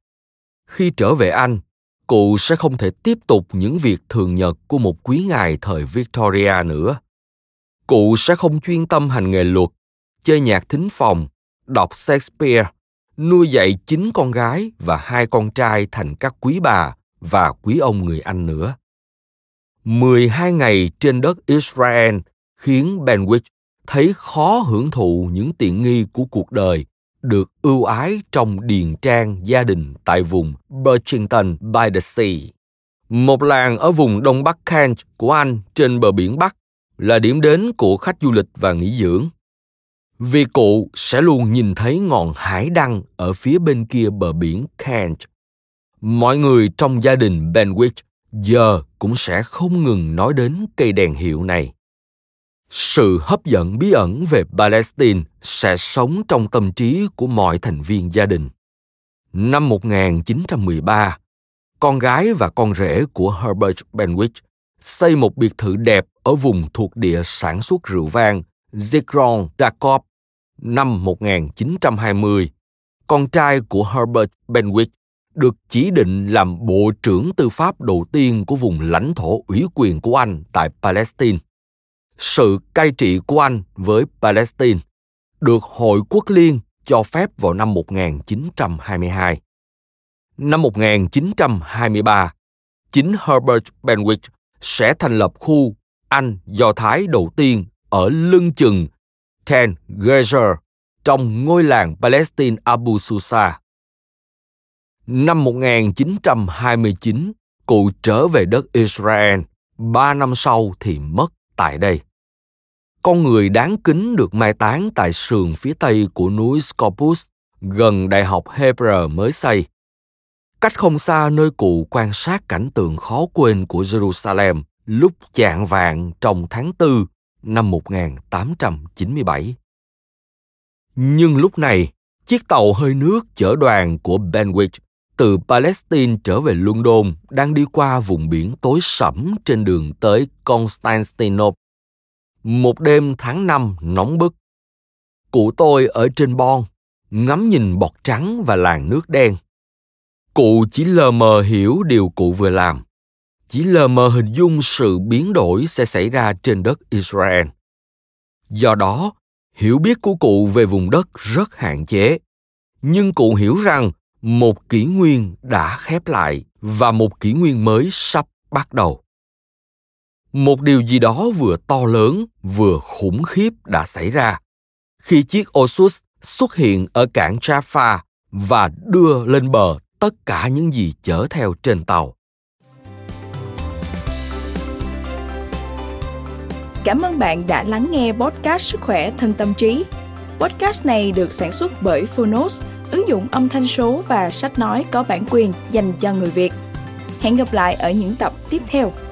Khi trở về Anh, cụ sẽ không thể tiếp tục những việc thường nhật của một quý ngài thời Victoria nữa. Cụ sẽ không chuyên tâm hành nghề luật, chơi nhạc thính phòng, đọc Shakespeare, nuôi dạy chín con gái và hai con trai thành các quý bà và quý ông người Anh nữa. mười hai ngày trên đất Israel khiến Bentwich thấy khó hưởng thụ những tiện nghi của cuộc đời được ưu ái trong điền trang gia đình tại vùng Burchington by the Sea. Một làng ở vùng đông bắc Kent của Anh trên bờ biển Bắc là điểm đến của khách du lịch và nghỉ dưỡng. Vì cụ sẽ luôn nhìn thấy ngọn hải đăng ở phía bên kia bờ biển Kent. Mọi người trong gia đình Bentwich giờ cũng sẽ không ngừng nói đến cây đèn hiệu này. Sự hấp dẫn bí ẩn về Palestine sẽ sống trong tâm trí của mọi thành viên gia đình. Năm một nghìn chín trăm mười ba, con gái và con rể của Herbert Bentwich xây một biệt thự đẹp ở vùng thuộc địa sản xuất rượu vang Zichron Dacop. Năm một nghìn chín trăm hai mươi, con trai của Herbert Bentwich được chỉ định làm bộ trưởng tư pháp đầu tiên của vùng lãnh thổ ủy quyền của Anh tại Palestine. Sự cai trị của Anh với Palestine được Hội Quốc Liên cho phép vào năm một nghìn chín trăm hai mươi hai. Năm một nghìn chín trăm hai mươi ba, chính Herbert Bentwich sẽ thành lập khu Anh Do Thái đầu tiên ở lưng chừng Ten Gezer trong ngôi làng Palestine Abu Susa. Năm một nghìn chín trăm hai mươi chín, cụ trở về đất Israel, ba năm sau thì mất tại đây. Con người đáng kính được mai táng tại sườn phía tây của núi Scopus, gần Đại học Hebrew mới xây. Cách không xa nơi cụ quan sát cảnh tượng khó quên của Jerusalem lúc chạng vạng trong tháng tư năm một nghìn tám trăm chín mươi bảy. Nhưng lúc này, chiếc tàu hơi nước chở đoàn của Bentwich từ Palestine trở về London đang đi qua vùng biển tối sẫm trên đường tới Constantinople. Một đêm tháng năm nóng bức, cụ tôi ở trên bon, ngắm nhìn bọt trắng và làn nước đen. Cụ chỉ lờ mờ hiểu điều cụ vừa làm, chỉ lờ mờ hình dung sự biến đổi sẽ xảy ra trên đất Israel. Do đó, hiểu biết của cụ về vùng đất rất hạn chế, nhưng cụ hiểu rằng một kỷ nguyên đã khép lại và một kỷ nguyên mới sắp bắt đầu. Một điều gì đó vừa to lớn vừa khủng khiếp đã xảy ra khi chiếc Oxus xuất hiện ở cảng Jaffa và đưa lên bờ tất cả những gì chở theo trên tàu. Cảm ơn bạn đã lắng nghe podcast Sức khỏe thân tâm trí. Podcast này được sản xuất bởi Phonos, ứng dụng âm thanh số và sách nói có bản quyền dành cho người Việt. Hẹn gặp lại ở những tập tiếp theo.